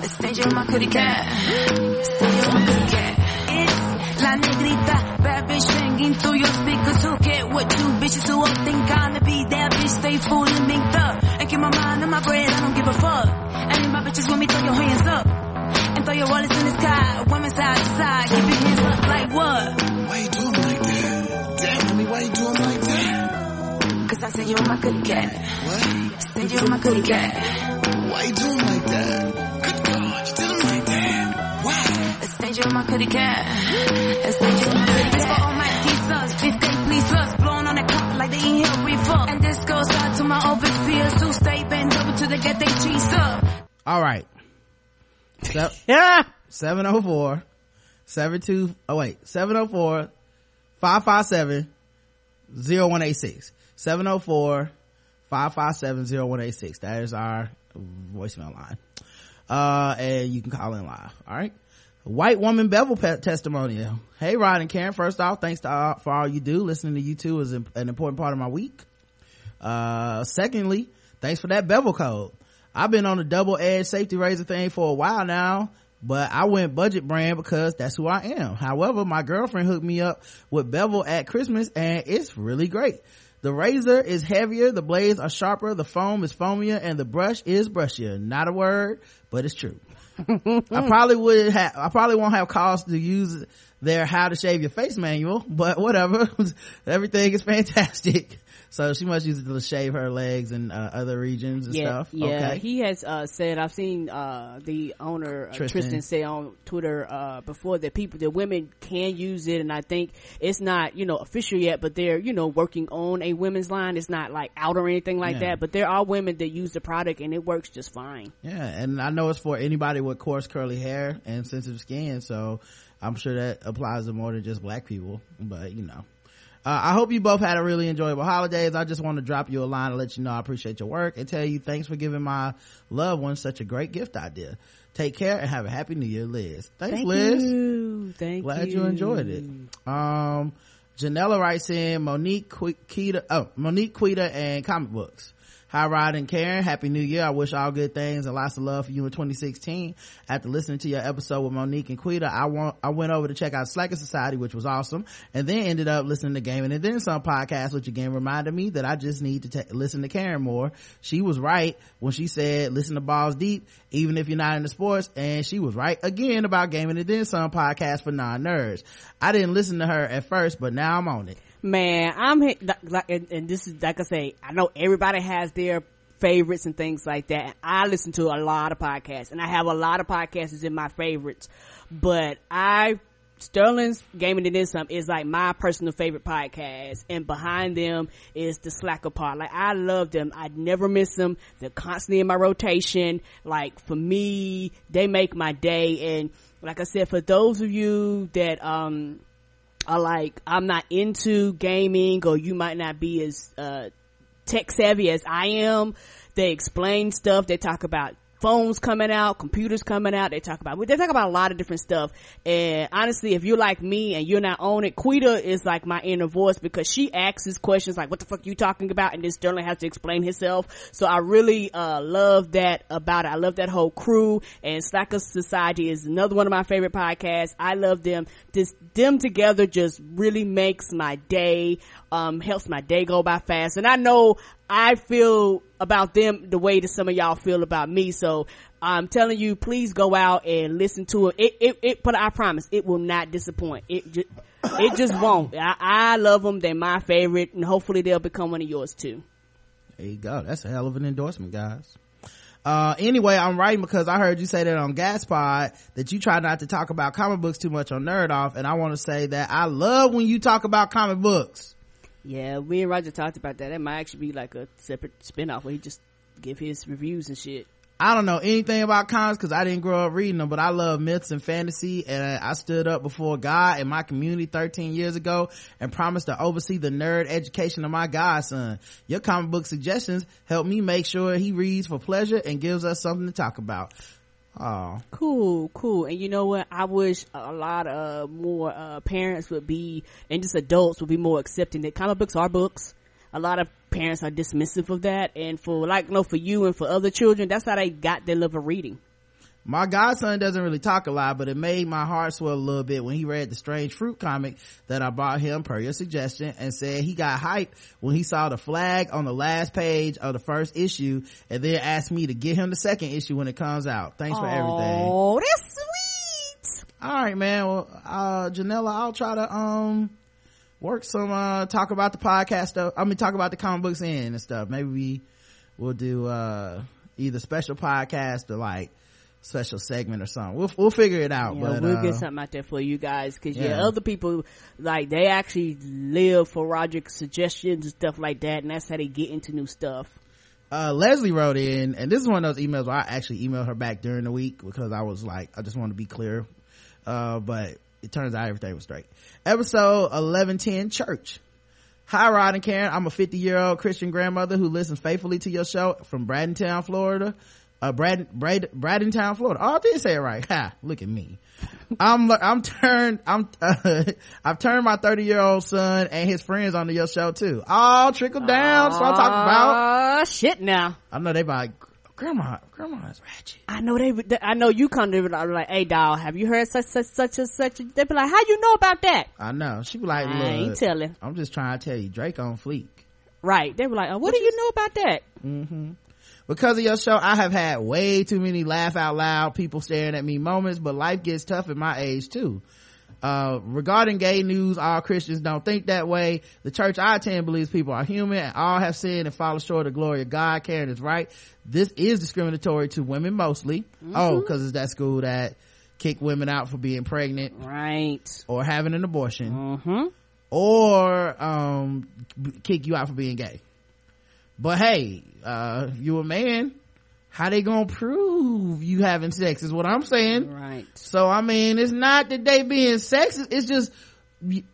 Send you my kitty cat. Send you my kitty cat. It's La Negrita, bad bitch hanging through your speakers. Who care what you bitches who all think gonna be that bitch? Stay full and linked up. And keep my mind on my bread, I don't give a fuck. And if my bitches want me, throw your hands up. And throw your wallets in the sky, women side to side, keep your hands up like what? Why you doing like that? Damn, honey, why you doing like that? Cause I send you my kitty cat. What? Send you my kitty cat. Why you doing like that? Good God, you didn't like that. Why? Send you my kitty cat. Send you my kitty cat. This for all my teasers, 15 pleasers, blowing on that clock like they inhale reefer. And this goes out to my open fears who stay bent over till they get their cheese up. All right. 704-557-0186 704-557-0186. That is our voicemail line, and you can call in live. All right. White woman bevel testimonial. Hey Rod and Karen, first off, thanks for all you do. Listening to you two is an important part of my week. Secondly, thanks for that bevel code. I've been on the double-edged safety razor thing for a while now, but I went budget brand because that's who I am. However, my girlfriend hooked me up with bevel at Christmas, and it's really great. The razor is heavier, the blades are sharper, the foam is foamier, and the brush is brushier. Not a word, but it's true. I probably won't have cause to use their How to Shave Your Face manual, but whatever. Everything is fantastic. So she must use it to shave her legs and other regions and stuff. Yeah, okay. He has said, I've seen the owner Tristan say on Twitter before that the women can use it, and I think it's not official yet, but they're working on a women's line. It's not like out or anything like that, but there are women that use the product and it works just fine. Yeah, and I know it's for anybody with coarse curly hair and sensitive skin, so I'm sure that applies to more than just black people, but I hope you both had a really enjoyable holidays. I just want to drop you a line and let you know I appreciate your work and tell you thanks for giving my loved ones such a great gift idea. Take care and have a happy new year, Liz. Thanks, Liz. Glad you enjoyed it. Janella writes in, Monique Quita and comic books. Hi, Rod and Karen. Happy New Year. I wish all good things and lots of love for you in 2016. After listening to your episode with Monique and Quita, I went over to check out Slacker Society, which was awesome, and then ended up listening to Gaming and Then Some podcast, which again reminded me that I just need to listen to Karen more. She was right when she said listen to Balls Deep, even if you're not into sports, and she was right again about Gaming and Then Some podcast for non-nerds. I didn't listen to her at first, but now I'm on it. Man, this is, like I say, I know everybody has their favorites and things like that. And I listen to a lot of podcasts, and I have a lot of podcasts in my favorites, but Sterling's Gaming and Then Some is like my personal favorite podcast, and behind them is the Slacker Pod. Like, I love them. I never miss them. They're constantly in my rotation. Like, for me, they make my day. And like I said, for those of you that are like, I'm not into gaming, or you might not be as tech savvy as I am, they explain stuff. They talk about phones coming out, computers coming out. They talk about a lot of different stuff. And honestly, if you're like me and you're not on it, Quita is like my inner voice, because she asks questions like, what the fuck are you talking about? And then Sterling has to explain himself. So I really love that about it. I love that whole crew. And Slacker Society is another one of my favorite podcasts. I love them. Them together just really makes my day, helps my day go by fast. And I know I feel about them the way that some of y'all feel about me. So I'm telling you, please go out and listen to it. But I promise it will not disappoint. It just won't. I love them. They're my favorite, and hopefully they'll become one of yours too. There you go. That's a hell of an endorsement, guys. Anyway, I'm writing because I heard you say that on Gaspod that you try not to talk about comic books too much on Nerd Off, and I want to say that I love when you talk about comic books. Yeah, we and Roger talked about that. That might actually be like a separate spinoff where he just give his reviews and shit. I don't know anything about comics because I didn't grow up reading them, but I love myths and fantasy, and I stood up before God in my community 13 years ago and promised to oversee the nerd education of my godson. Your comic book suggestions help me make sure he reads for pleasure and gives us something to talk about. Oh, cool. And you know what, I wish a lot of more parents would be, and just adults would be more accepting that comic books are books. A lot of parents are dismissive of that, and for you and for other children, that's how they got their love of reading. My godson doesn't really talk a lot, but it made my heart swell a little bit when he read the Strange Fruit comic that I bought him per your suggestion, and said he got hyped when he saw the flag on the last page of the first issue, and then asked me to get him the second issue when it comes out. Thanks for everything. Oh, that's sweet. All right, man. Well, Janella, I'll try to work some talk about the podcast stuff. I mean, talk about the comic books in and stuff. Maybe we'll do either special podcast or like special segment or something. We'll figure it out. Yeah, but we'll get something out there for you guys, because other people, like, they actually live for Roger's suggestions and stuff like that, and that's how they get into new stuff. Leslie wrote in, and this is one of those emails where I actually emailed her back during the week because I was like, I just want to be clear, but it turns out everything was straight. Episode 1110, Church. Hi Rod and Karen, I'm a 50-year-old Christian grandmother who listens faithfully to your show from Bradenton, Florida. Bradenton, Florida. Oh, I did say it right. Ha! Look at me. I've turned my 30-year-old son and his friends onto your show too. Oh, trickle down. So I'm talking about. Shit now. I know they like, grandma's ratchet. I know you come to them like, hey dog, have you heard such and such? They be like, how you know about that? I know. She be like, look, I ain't telling. I'm just trying to tell you, Drake on fleek. Right. They were like, oh, what do you know about that? Mm-hmm. Because of your show, I have had way too many laugh out loud, people staring at me moments, but life gets tough at my age too. Regarding gay news, all Christians don't think that way. The church I attend believes people are human and all have sinned and fallen short of the glory of God. Karen is right. This is discriminatory to women mostly. Mm-hmm. Oh, because it's that school that kick women out for being pregnant. Right. Or having an abortion. Mm-hmm. Or kick you out for being gay. But hey, you a man, how they gonna prove you having sex is what I'm saying. Right. So I mean, it's not that they being sexist, it's just,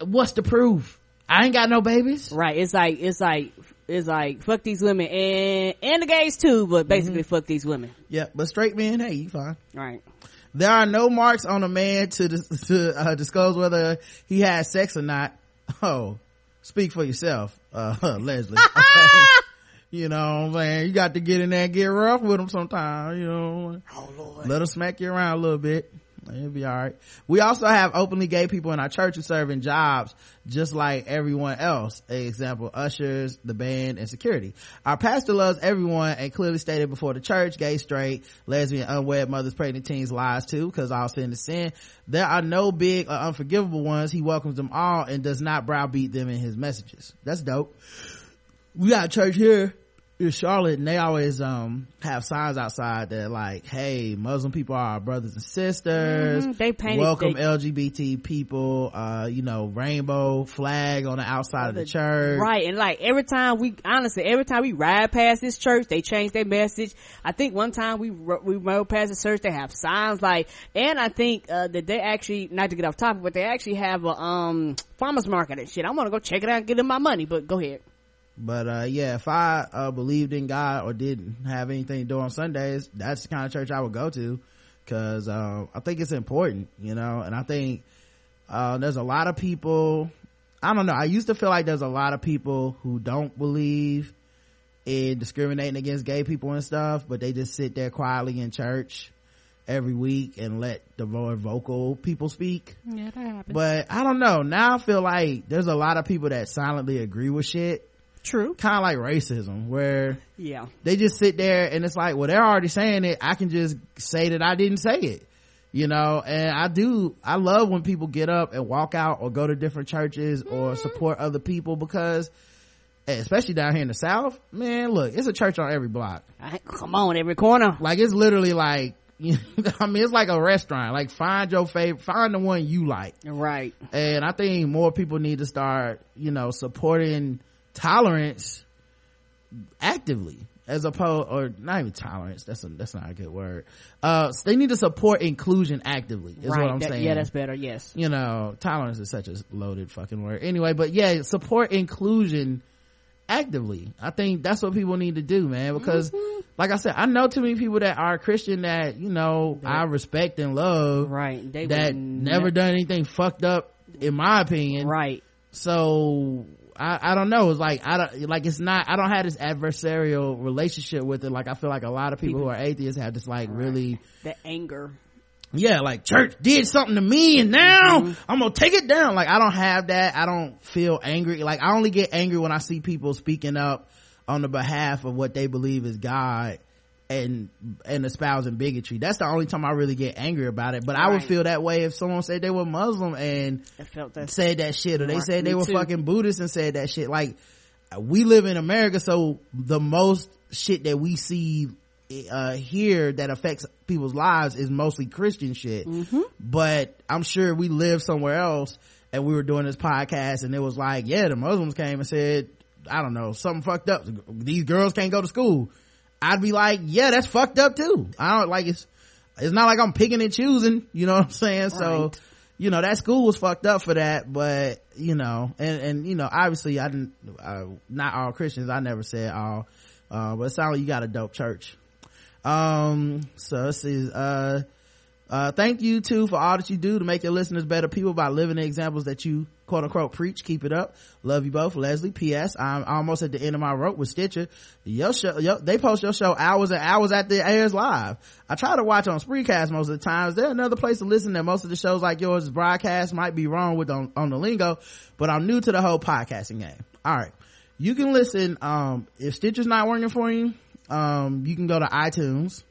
what's the proof? I ain't got no babies. Right. It's like fuck these women and the gays too, but basically mm-hmm. Fuck these women. Yeah, but straight men, hey, you fine. Right. There are no marks on a man to disclose whether he had sex or not. Oh, speak for yourself, Leslie. You know what I'm saying? You got to get in there and get rough with them sometimes, you know. Oh, Lord. Let them smack you around a little bit. It'll be all right. We also have openly gay people in our church who serve in jobs just like everyone else. Example, ushers, the band, and security. Our pastor loves everyone and clearly stated before the church, gay, straight, lesbian, unwed mothers, pregnant teens, lies too, because all sin is sin. There are no big or unforgivable ones. He welcomes them all and does not browbeat them in his messages. That's dope. We got a church here in Charlotte and they always have signs outside that like, hey, Muslim people are our brothers and sisters. They painted welcome LGBT people, rainbow flag on the outside of the church, right? And like every time we ride past this church they change their message. I think one time we rode past the church, they have signs like, and I think that they actually, not to get off topic, but they actually have a farmers market and shit. I want to go check it out and give them my money, but go ahead. But if I believed in God or didn't have anything to do on Sundays, that's the kind of church I would go to, because I think it's important, and I think there's a lot of people, I don't know, I used to feel like there's a lot of people who don't believe in discriminating against gay people and stuff, but they just sit there quietly in church every week and let the more vocal people speak. Yeah, that happens. But I don't know, now I feel like there's a lot of people that silently agree with shit. True. Kind of like racism, where they just sit there and it's like, well, they're already saying it, I can just say that I didn't say it, and I love when people get up and walk out or go to different churches or support other people, because especially down here in the South, man, look, it's a church on every block, come on, every corner, like it's literally like I mean, it's like a restaurant. Like, find your favorite, find the one you like, right? And I think more people need to start supporting tolerance actively, as opposed, or not even tolerance, that's not a good word, they need to support inclusion actively, is right, what I'm saying. Yeah, that's better. Yes, tolerance is such a loaded fucking word anyway, but yeah, support inclusion actively. I think that's what people need to do, man, because like I said, I know too many people that are Christian that I respect and love, right? They that never done anything fucked up, in my opinion, right? So I don't know, it's like I don't have this adversarial relationship with it. Like, I feel like a lot of people who are atheists have this like, right, really the anger, like church did something to me and now I'm gonna take it down. Like, I don't have that. I don't feel angry. Like, I only get angry when I see people speaking up on the behalf of what they believe is God and espousing bigotry. That's the only time I really get angry about it, but right. I would feel that way if someone said they were Muslim and said that shit, or they said they were fucking Buddhist and said that shit. Like, we live in America, so the most shit that we see here that affects people's lives is mostly Christian shit, but I'm sure we live somewhere else and we were doing this podcast and it was like, yeah, the Muslims came and said, I don't know, something fucked up, these girls can't go to school. I'd be like, yeah, that's fucked up too. I don't like, it's not like I'm picking and choosing, what I'm saying? Right. So, that school was fucked up for that, but obviously I didn't, not all Christians, I never said all, but it sounds like you got a dope church. So this is, thank you too for all that you do to make your listeners better people by living the examples that you quote unquote preach. Keep it up. Love you both. Leslie. P.S. I'm almost at the end of my rope with Stitcher. Your show, they post your show hours and hours after it airs live. I try to watch on Spreecast most of the time. Is there another place to listen that most of the shows like yours is broadcast? Might be wrong with on the lingo, but I'm new to the whole podcasting game. All right, you can listen, if Stitcher's not working for you, you can go to iTunes.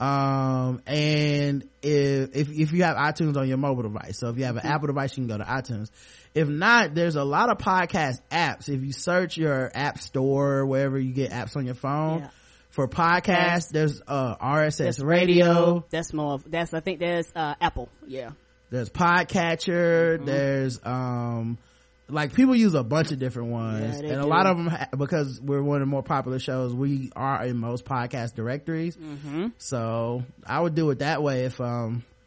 And if you have iTunes on your mobile device, so if you have an Apple device, you can go to iTunes. If not, there's a lot of podcast apps. If you search your app store, wherever you get apps on your phone, for podcasts, there's RSS that's radio. That's more. That's, I think there's Apple. Yeah. There's Podcatcher. There's like, people use a bunch of different ones, and a lot of them because we're one of the more popular shows, we are in most podcast directories. So I would do it that way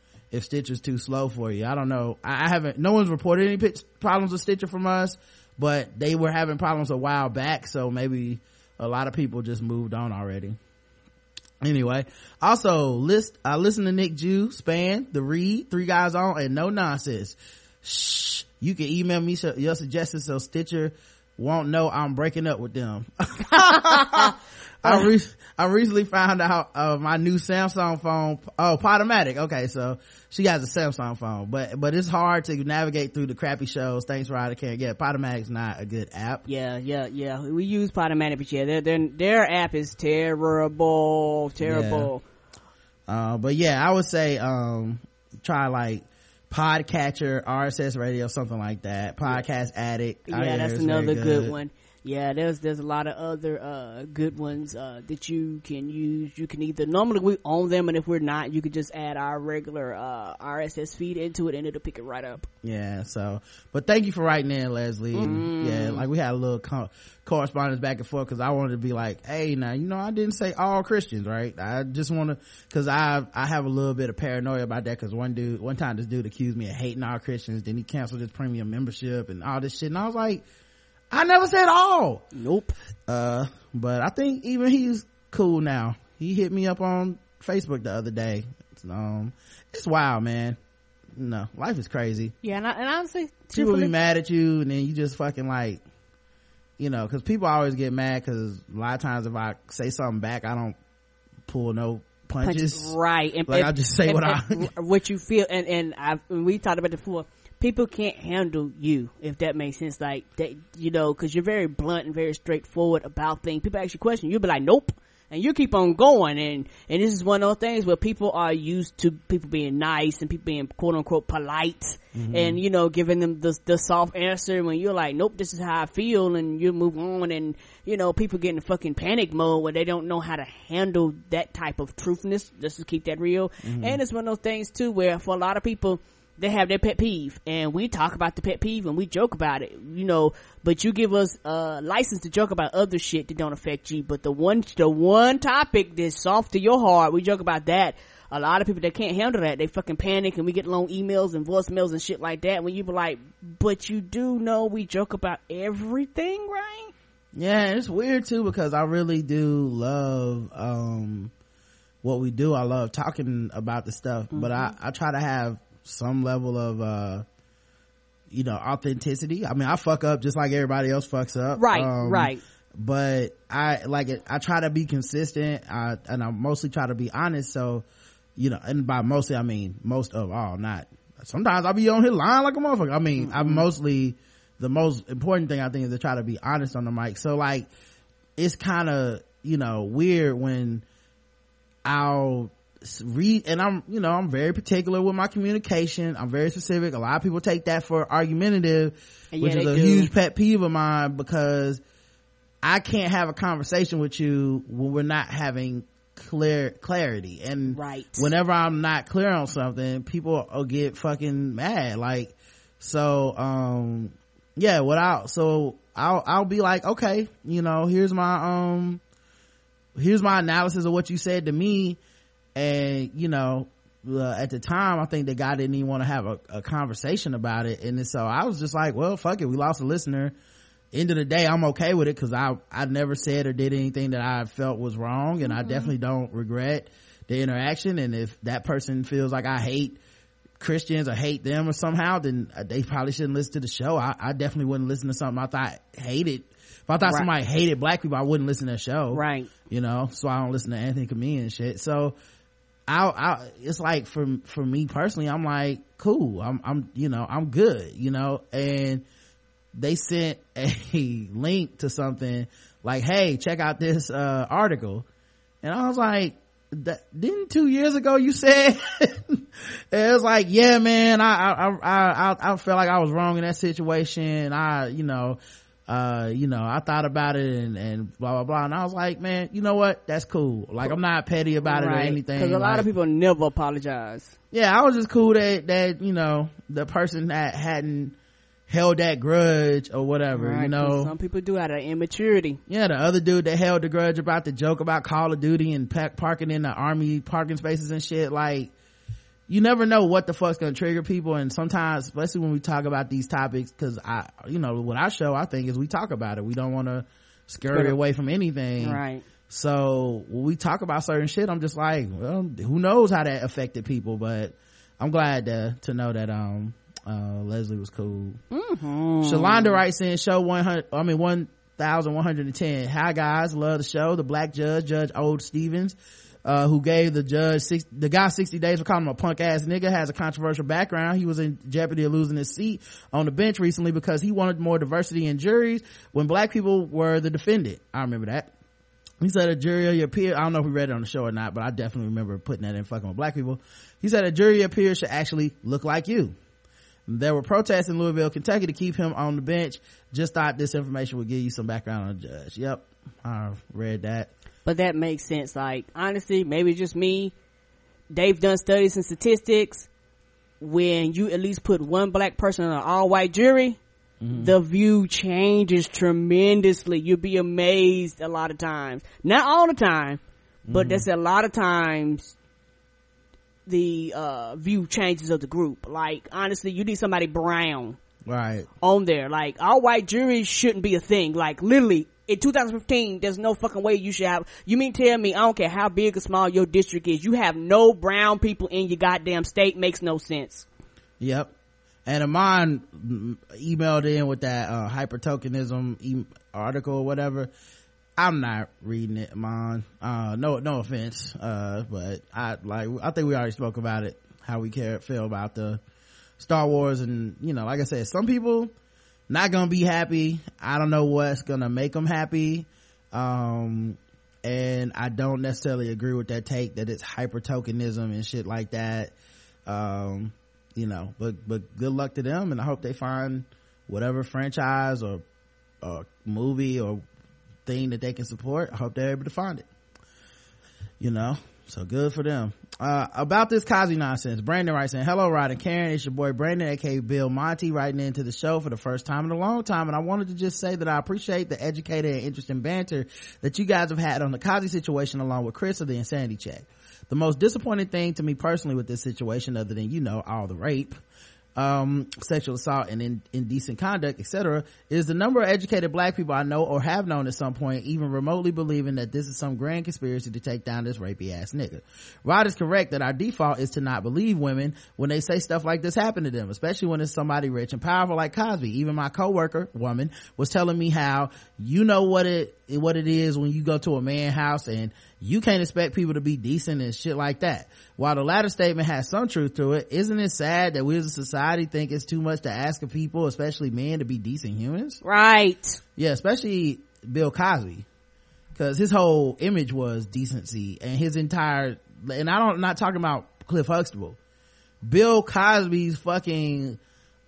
if Stitcher's too slow for you. I don't know, I haven't, no one's reported any problems with Stitcher from us, but they were having problems a while back, so maybe a lot of people just moved on already. Anyway, also I listen to Nick Jew, Span, The Read, Three Guys On, and No Nonsense. Shh. You can email me your suggestions so Stitcher won't know I'm breaking up with them. I recently found out my new Samsung phone. Oh, Podomatic. Okay, so she has a Samsung phone, but it's hard to navigate through the crappy shows. Thanks, Ryder. Can't get Podomatic's not a good app. Yeah. We use Podomatic, but yeah, their app is terrible. Yeah. But yeah, I would say try like Podcatcher, RSS Radio, something like that. Podcast Addict. Yeah, that's another good one. Yeah, there's a lot of other good ones that you can use. You can either, normally we own them, and if we're not, you could just add our regular RSS feed into it and it'll pick it right up. Yeah, so, but thank you for writing in, Leslie. Mm. Yeah, like we had a little correspondence back and forth because I wanted to be like, hey, now, you know, I didn't say all Christians, right? I just want to, because I have a little bit of paranoia about that, because one time this dude accused me of hating all Christians, then he canceled his premium membership and all this shit, and I was like, I never said all. Nope. But I think even he's cool now. He hit me up on Facebook the other day. It's wild, man. No, life is crazy. Yeah, and honestly, people be mad at you, and then you just fucking like, you know, because people always get mad because a lot of times if I say something back, I don't pull no punches. Right. And like, I just say what you feel, and we talked about it before. People can't handle you, if that makes sense. Like that, you know, because you're very blunt and very straightforward about things. People ask you a question, you'll be like, nope, and you keep on going. And this is one of those things where people are used to people being nice and people being quote unquote polite, mm-hmm. and you know, giving them the soft answer. When you're like, nope, this is how I feel, and you move on, and you know, people get in fucking panic mode where they don't know how to handle that type of truthfulness. Just to keep that real. Mm-hmm. And it's one of those things too where for a lot of people, they have their pet peeve, and we talk about the pet peeve and we joke about it, you know, but you give us license to joke about other shit that don't affect you. But the one topic that's soft to your heart, we joke about that. A lot of people that can't handle that, they fucking panic, and we get long emails and voicemails and shit like that when you be like, but you do know we joke about everything, right? Yeah, it's weird too, because I really do love what we do. I love talking about the stuff, mm-hmm. but I try to have some level of you know, authenticity. I mean, I fuck up just like everybody else fucks up, right, but I try to be consistent, and I mostly try to be honest. So, you know, and by mostly I mean most of all, not sometimes I'll be on his line like a motherfucker. I mean, mm-hmm. The most important thing I think is to try to be honest on the mic. So like, it's kind of, you know, weird when I'll read, and I'm, you know, I'm very particular with my communication. I'm very specific. A lot of people take that for argumentative, which is a huge pet peeve of mine, because I can't have a conversation with you when we're not having clarity. And right. whenever I'm not clear on something, people will get fucking mad. Like, so, yeah, I'll be like, okay, you know, here's my analysis of what you said to me. And, you know, at the time, I think the guy didn't even want to have a conversation about it. And so I was just like, well, fuck it. We lost a listener. End of the day, I'm okay with it, because I never said or did anything that I felt was wrong. And mm-hmm. I definitely don't regret the interaction. And if that person feels like I hate Christians or hate them or somehow, then they probably shouldn't listen to the show. I definitely wouldn't listen to something I thought hated. If I thought right. somebody hated black people, I wouldn't listen to the show. Right. You know, so I don't listen to Anthony Camille and shit. So, it's like for me personally, I'm like, cool, I'm you know, I'm good, you know. And they sent a link to something like, hey, check out this article, and I was like, didn't 2 years ago you said and it was like, yeah man, I felt like I was wrong in that situation. I thought about it and blah blah blah, and I was like, man, you know what, that's cool. Like, I'm not petty about it or anything, because a lot of people never apologize. Yeah, I was just cool that you know, the person that hadn't held that grudge or whatever, right, you know. Some people do out of immaturity. Yeah, the other dude that held the grudge about the joke about Call of Duty and parking in the army parking spaces and shit. Like, you never know what the fuck's gonna trigger people, and sometimes, especially when we talk about these topics, because I, you know, with our show, I think is we talk about it. We don't want to scurry away from anything, right? So when we talk about certain shit, I'm just like, well, who knows how that affected people? But I'm glad to know that Leslie was cool. Mm-hmm. Shalonda writes in, show 100. I mean, one 1,110. Hi guys, love the show. The black judge Old Stevens, who gave the judge the guy 60 days for calling him a punk ass nigga, has a controversial background. He was in jeopardy of losing his seat on the bench recently because he wanted more diversity in juries when black people were the defendant. I remember that. He said a jury of your peers, I don't know if we read it on the show or not, but I definitely remember putting that in fucking with black people. He said a jury of your peers should actually look like you. There were protests in Louisville, Kentucky to keep him on the bench. Just thought this information would give you some background on the judge. Yep, I read that. But that makes sense. Like, honestly, maybe it's just me. They've done studies and statistics. When you at least put one black person on an all-white jury, mm-hmm. the view changes tremendously. You'll be amazed a lot of times. Not all the time, but mm-hmm. there's a lot of times the view changes of the group. Like, honestly, you need somebody brown right on there. Like, all white juries shouldn't be a thing. Like, literally in 2015 there's no fucking way you should have. You mean tell me, I don't care how big or small your district is, you have no brown people in your goddamn state? Makes no sense. Yep. And Amon emailed in with that hyper tokenism article or whatever. I'm not reading it, Amon. No offense. But I think we already spoke about it, how we feel about the Star Wars. And, you know, like I said, some people not gonna be happy. I don't know what's gonna make them happy. And I don't necessarily agree with that take that it's hyper tokenism and shit like that. You know, but good luck to them, and I hope they find whatever franchise or movie or thing that they can support. I hope they're able to find it, you know, so good for them. About this Cosby nonsense, Brandon writes in, hello Rod and Karen, it's your boy Brandon aka Bill Monty writing into the show for the first time in a long time, and I wanted to just say that I appreciate the educated and interesting banter that you guys have had on the Cosby situation along with Chris of the Insanity Check. The most disappointing thing to me personally with this situation, other than, you know, all the rape, sexual assault and indecent conduct, etc., is the number of educated black people I know or have known at some point even remotely believing that this is some grand conspiracy to take down this rapey ass nigga. Rod is correct that our default is to not believe women when they say stuff like this happened to them, especially when it's somebody rich and powerful like Cosby. Even my coworker, woman, was telling me how, you know what it is when you go to a man's house and you can't expect people to be decent and shit like that. While the latter statement has some truth to it, isn't it sad that we as a society think it's too much to ask of people, especially men, to be decent humans? Right. Yeah, especially Bill Cosby, because his whole image was decency, and his entire, and I'm not talking about Cliff Huxtable, Bill Cosby's fucking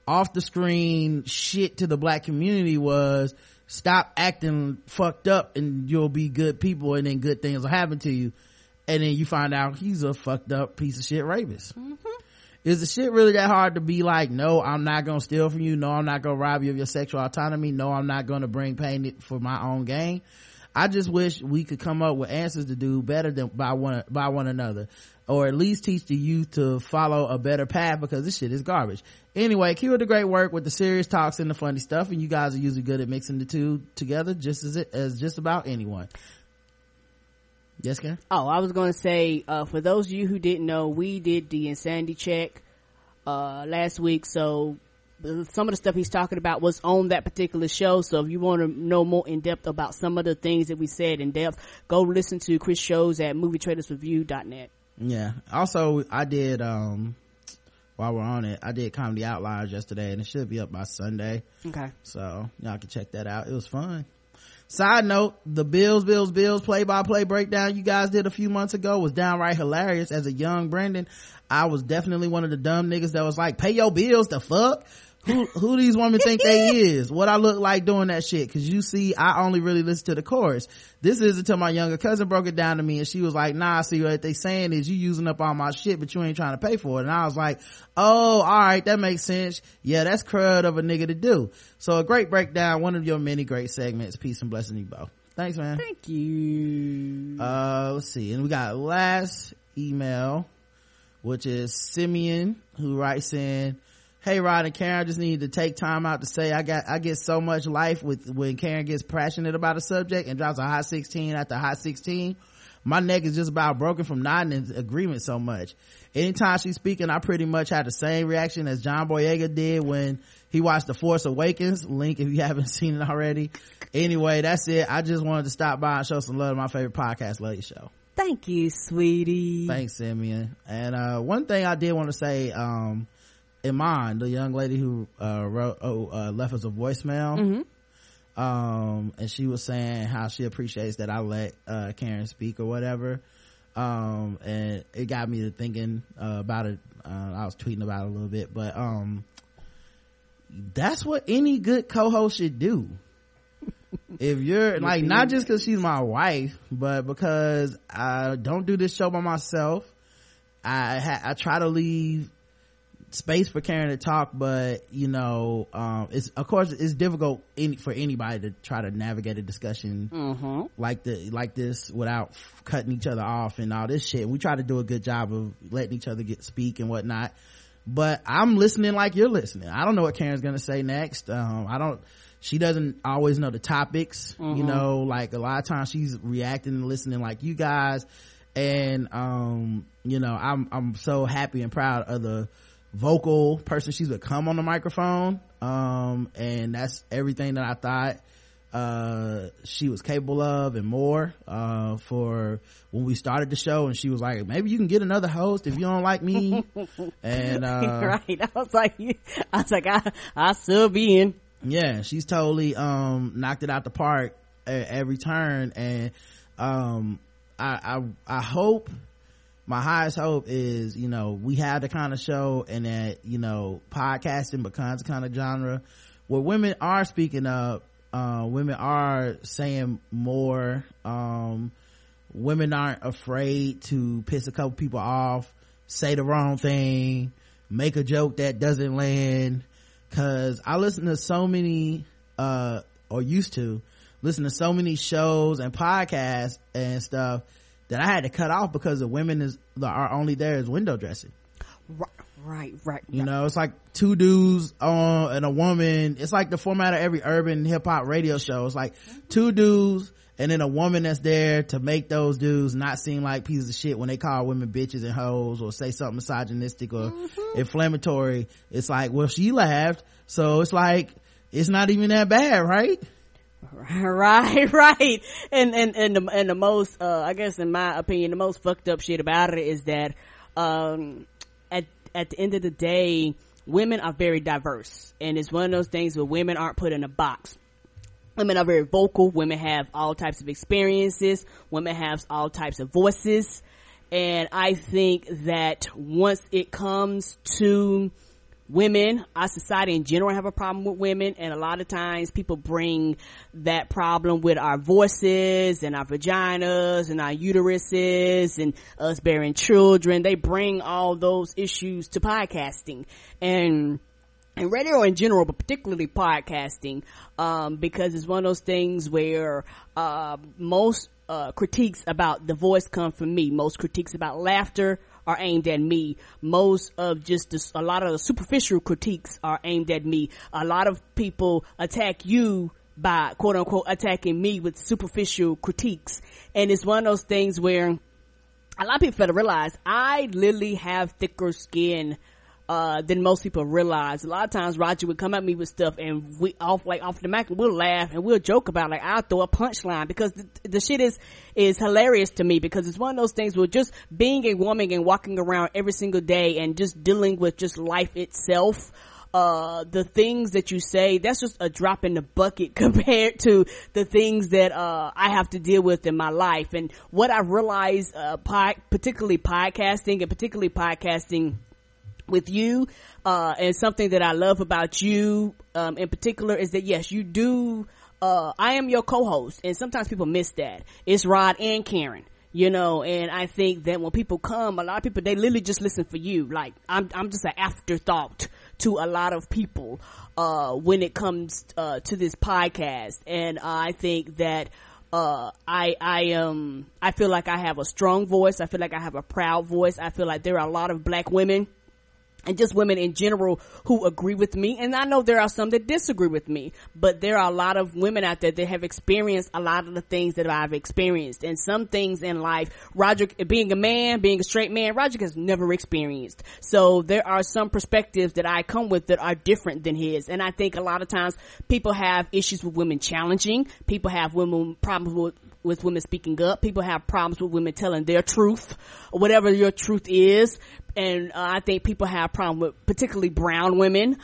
off the screen shit to the black community was, stop acting fucked up and you'll be good people, and then good things will happen to you. And then you find out he's a fucked up piece of shit rapist. Mm-hmm. Is the shit really that hard to be like, no, I'm not gonna steal from you, no, I'm not gonna rob you of your sexual autonomy, no, I'm not gonna bring pain for my own gain? I just wish we could come up with answers to do better than by one another, or at least teach the youth to follow a better path, because this shit is garbage. Anyway, keep up the great work with the serious talks and the funny stuff, and you guys are usually good at mixing the two together, just as just about anyone. Yes, Karen? Oh, I was going to say, for those of you who didn't know, we did the Insanity Check last week, so some of the stuff he's talking about was on that particular show. So if you want to know more in depth about some of the things that we said in depth, go listen to Chris' shows at movietradersreview.net. Yeah, also I did, while we're on it, I did Comedy Outliers yesterday, and it should be up by Sunday. Okay, so y'all can check that out. It was fun. Side note, the Bills play-by-play breakdown you guys did a few months ago was downright hilarious. As a young Brandon, I was definitely one of the dumb niggas that was like, pay your bills, the fuck? Who these women think they is? What I look like doing that shit? Because you see, I only really listen to the chorus. This is until my younger cousin broke it down to me, and she was like, nah, see what they saying is you using up all my shit, but you ain't trying to pay for it. And I was like, oh, all right, that makes sense. Yeah, that's crud of a nigga to do. So a great breakdown, one of your many great segments. Peace and blessing you both. Thanks, man. Thank you. Let's see, and we got last email, which is Simeon, who writes in, hey Rod and Karen, I just needed to take time out to say I get so much life when Karen gets passionate about a subject and drops a hot 16 after hot 16. My neck is just about broken from nodding in agreement so much. Anytime she's speaking, I pretty much had the same reaction as John Boyega did when he watched The Force Awakens. Link, if you haven't seen it already. Anyway, that's it. I just wanted to stop by and show some love to my favorite podcast, Love Your Show. Thank you, sweetie. Thanks, Simeon. And one thing I did want to say, Iman, the young lady who left us a voicemail, mm-hmm. And she was saying how she appreciates that I let Karen speak or whatever, and it got me to thinking about it. I was tweeting about it a little bit, but that's what any good co-host should do. If you're like, not just because she's my wife, but because I don't do this show by myself, I try to leave space for Karen to talk, but you know, it's, of course, it's difficult for anybody to try to navigate a discussion mm-hmm. like this without cutting each other off and all this shit. We try to do a good job of letting each other speak and whatnot, but I'm listening like you're listening. I don't know what Karen's gonna say next. She doesn't always know the topics, mm-hmm. you know, like a lot of times she's reacting and listening like you guys. And you know, I'm so happy and proud of the vocal person she's become on the microphone, and that's everything that I thought she was capable of and more. For when we started the show, and she was like, maybe you can get another host if you don't like me. And right, I was like I'll still be in. Yeah, she's totally knocked it out the park at every turn. And I hope, my highest hope is, you know, we have the kind of show, and that, you know, podcasting becomes the kind of genre where women are speaking up, women are saying more, women aren't afraid to piss a couple people off, say the wrong thing, make a joke that doesn't land. Cause I listen to so many, or used to listen to so many shows and podcasts and stuff that I had to cut off because the women are only there as window dressing. Right. You know, it's like two dudes and a woman. It's like the format of every urban hip hop radio show. It's like two dudes and then a woman that's there to make those dudes not seem like pieces of shit when they call women bitches and hoes or say something misogynistic or mm-hmm. inflammatory. It's like, well, she laughed, so it's like, it's not even that bad, right? And the most, I guess in my opinion, the most fucked up shit about it is that, at the end of the day, women are very diverse, and it's one of those things where women aren't put in a box. Women are very vocal. Women have all types of experiences. Women have all types of voices. And I think that once it comes to women, our society in general have a problem with women. And a lot of times people bring that problem with our voices and our vaginas and our uteruses and us bearing children. They bring all those issues to podcasting and radio in general, but particularly podcasting, because it's one of those things where most critiques about the voice come from me. Most critiques about laughter are aimed at me. Most of just a lot of the superficial critiques are aimed at me. A lot of people attack you by quote unquote attacking me with superficial critiques. And it's one of those things where a lot of people better realize I literally have thicker skin than most people realize. A lot of times Roger would come at me with stuff, and we off the mic, we'll laugh and we'll joke about it. Like, I'll throw a punchline because the shit is hilarious to me, because it's one of those things where just being a woman and walking around every single day and just dealing with just life itself, the things that you say, that's just a drop in the bucket compared to the things that I have to deal with in my life. And what I realized, particularly podcasting with you, and something that I love about you, in particular, is that yes, you do, I am your co-host, and sometimes people miss that. It's Rod and Karen, you know, and I think that when people come, a lot of people, they literally just listen for you. Like, I'm just an afterthought to a lot of people, when it comes, to this podcast. And I think that, I feel like I have a strong voice. I feel like I have a proud voice. I feel like there are a lot of black women and just women in general who agree with me. And I know there are some that disagree with me, but there are a lot of women out there that have experienced a lot of the things that I've experienced. And some things in life, Roger, being a man, being a straight man, Roger has never experienced. So there are some perspectives that I come with that are different than his. And I think a lot of times people have issues with women challenging. People have women problems with women speaking up. People have problems with women telling their truth, whatever your truth is. And I think people have a problem with particularly brown women.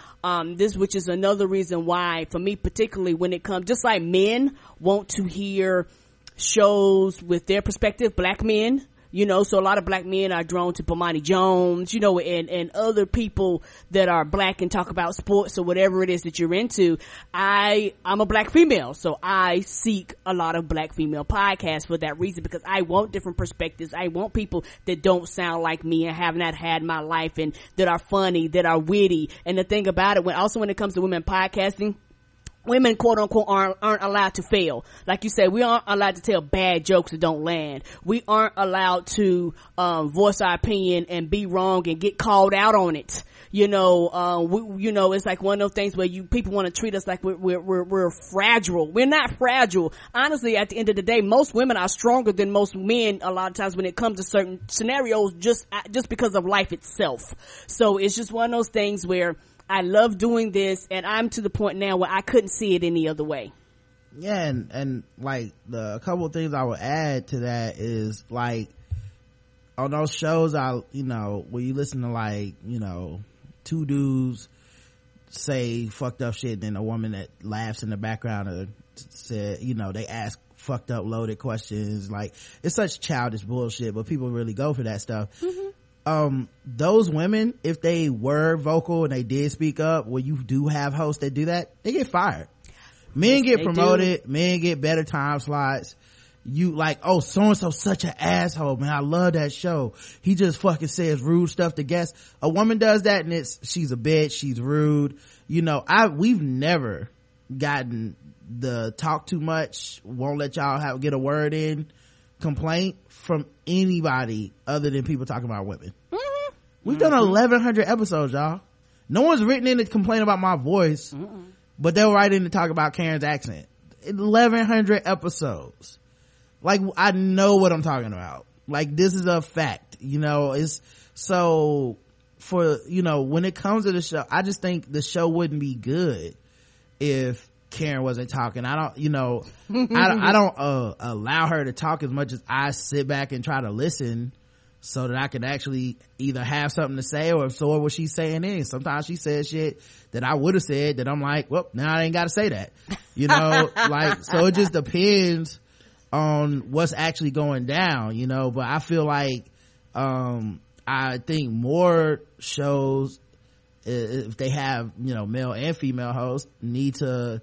This, which is another reason why, for me particularly, when it comes, just like men want to hear shows with their perspective, black men, you know, so a lot of black men are drawn to Bomani Jones, you know, and other people that are black and talk about sports or whatever it is that you're into. I'm a black female, so I seek a lot of black female podcasts for that reason, because I want different perspectives. I want people that don't sound like me and have not had my life, and that are funny, that are witty. And the thing about it, when it comes to women podcasting, women, quote unquote, aren't allowed to fail. Like you said, we aren't allowed to tell bad jokes that don't land. We aren't allowed to voice our opinion and be wrong and get called out on it. You know, it's like one of those things where people want to treat us like we're fragile. We're not fragile. Honestly, at the end of the day, most women are stronger than most men a lot of times when it comes to certain scenarios, just because of life itself. So it's just one of those things where I love doing this, and I'm to the point now where I couldn't see it any other way. Yeah, and like a couple of things I would add to that is, like, on those shows, when you listen to, like, two dudes say fucked up shit, and then a woman that laughs in the background or said, they ask fucked up loaded questions, like, it's such childish bullshit, but people really go for that stuff. Mm-hmm. Those women, if they were vocal and they did speak up, you do have hosts that do that, they get fired. Men get promoted, men get better time slots. You like, oh, so-and-so such an asshole, man, I love that show, he just fucking says rude stuff to guests. A woman does that and she's a bitch, she's rude. We've never gotten the talk too much, won't let y'all get a word in complaint from anybody other than people talking about women. Mm-hmm. We've done 1100 episodes, y'all. No one's written in to complain about my voice. Mm-mm. But they'll write in to talk about Karen's accent. 1100 episodes. Like, I know what I'm talking about. Like, this is a fact. It's so, for when it comes to the show, I just think the show wouldn't be good if Karen wasn't talking. I don't allow her to talk as much as I sit back and try to listen, so that I can actually either have something to say or absorb what she's saying in. Sometimes she says shit that I would have said that I'm like, well, now I ain't gotta say that, like, so it just depends on what's actually going down, but I feel like I think more shows, if they have male and female hosts, need to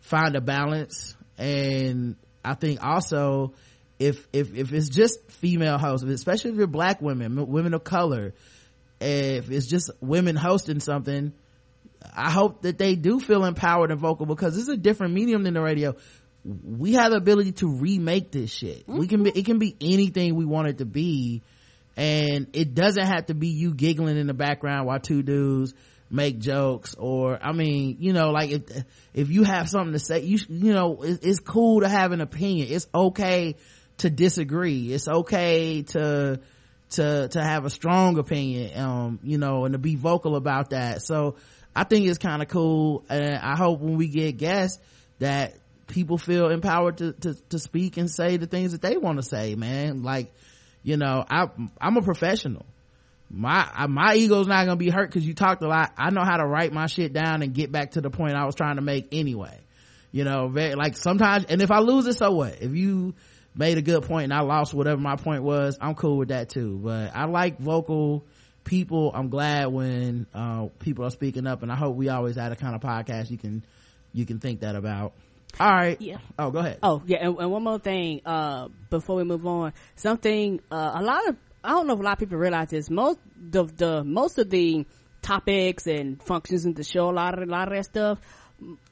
find a balance. And I think also, if it's just female hosts, especially if you're black women of color, if it's just women hosting something, I hope that they do feel empowered and vocal, because this is a different medium than the radio. We have the ability to remake this shit. Mm-hmm. It can be anything we want it to be, and it doesn't have to be you giggling in the background while two dudes make jokes. Or like, if you have something to say, it's cool to have an opinion. It's okay to disagree. It's okay to have a strong opinion, and to be vocal about that. So I think it's kind of cool, and I hope when we get guests that people feel empowered to speak and say the things that they want to say, man. Like, I'm a professional. My ego's not gonna be hurt because you talked a lot. I know how to write my shit down and get back to the point I was trying to make anyway. Very, like, sometimes, and if I lose it, so what? If you made a good point and I lost whatever my point was, I'm cool with that too. But I like vocal people. I'm glad when people are speaking up, and I hope we always had a kind of podcast you can think that about. All right. Yeah. Oh, go ahead. Oh, yeah. And one more thing before we move on. Something I don't know if a lot of people realize this. Most of the topics and functions in the show, a lot of that stuff,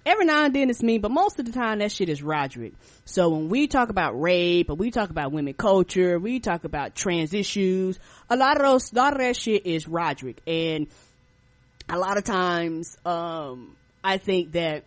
every now and then it's me, but most of the time that shit is Roderick. So when we talk about rape, or we talk about women culture, we talk about trans issues, a lot of that shit is Roderick. And a lot of times I think that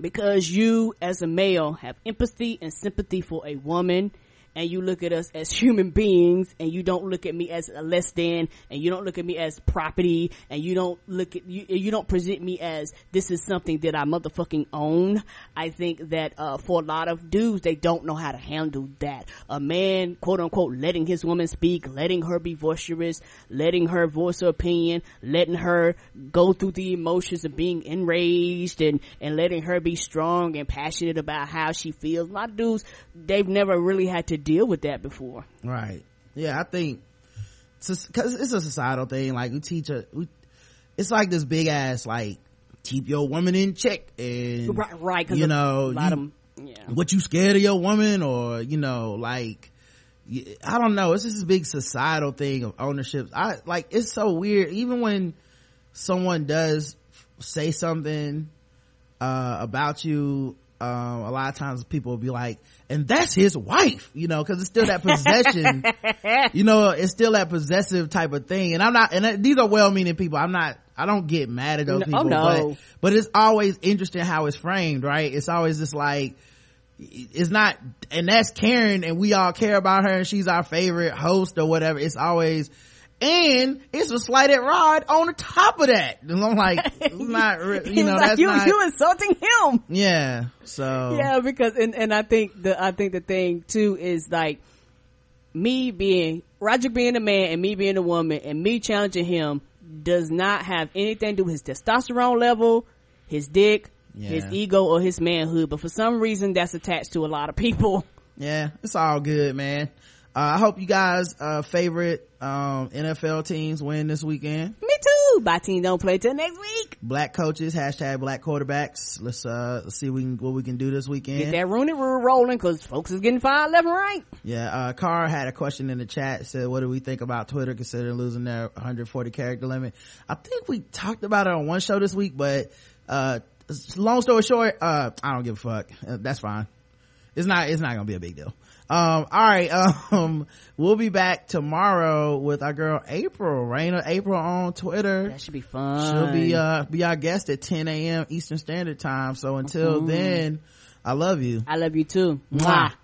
because you as a male have empathy and sympathy for a woman, and you look at us as human beings, and you don't look at me as a less than, and you don't look at me as property, and you don't look at you don't present me as this is something that I motherfucking own. I think that for a lot of dudes, they don't know how to handle that. A man, quote unquote, letting his woman speak, letting her be boisterous, letting her voice her opinion, letting her go through the emotions of being enraged, and letting her be strong and passionate about how she feels. A lot of dudes, they've never really had to deal with that before, right? Yeah, I think because it's a societal thing. Like it's like this big ass like keep your woman in check, and right, cause you know, what you scared of your woman, or you know, like I don't know. It's just this big societal thing of ownership. I like it's so weird. Even when someone does say something about you. A lot of times people will be like, and that's his wife, you know, because it's still that possession, you know, it's still that possessive type of thing. And I'm not, and these are well-meaning people. I don't get mad at those people, but it's always interesting how it's framed, right? It's always just like, it's not, and that's Karen and we all care about her and she's our favorite host or whatever. It's always, and it's a slight at Rod on the top of that. And I'm like, it's not, you know, like, that's you insulting him. Yeah. So. Yeah, because, and I think the thing too is like me being, Roger being a man and me being a woman and me challenging him does not have anything to do with his testosterone level, his dick, his ego, or his manhood. But for some reason that's attached to a lot of people. Yeah. It's all good, man. I hope you guys favorite NFL teams win this weekend. Me too. My team don't play till next week. Black coaches, #BlackQuarterbacks. Let's see what we can do this weekend. Get that Rooney Rule rolling because folks is getting fired left and right. Yeah, Carr had a question in the chat. Said, what do we think about Twitter considering losing their 140 character limit? I think we talked about it on one show this week, but long story short, I don't give a fuck. That's fine. It's not gonna be a big deal. All right, we'll be back tomorrow with our girl April, Raina April on Twitter. That should be fun. She'll be our guest at 10 a.m. Eastern Standard Time. So until then, I love you. I love you too. Mwah.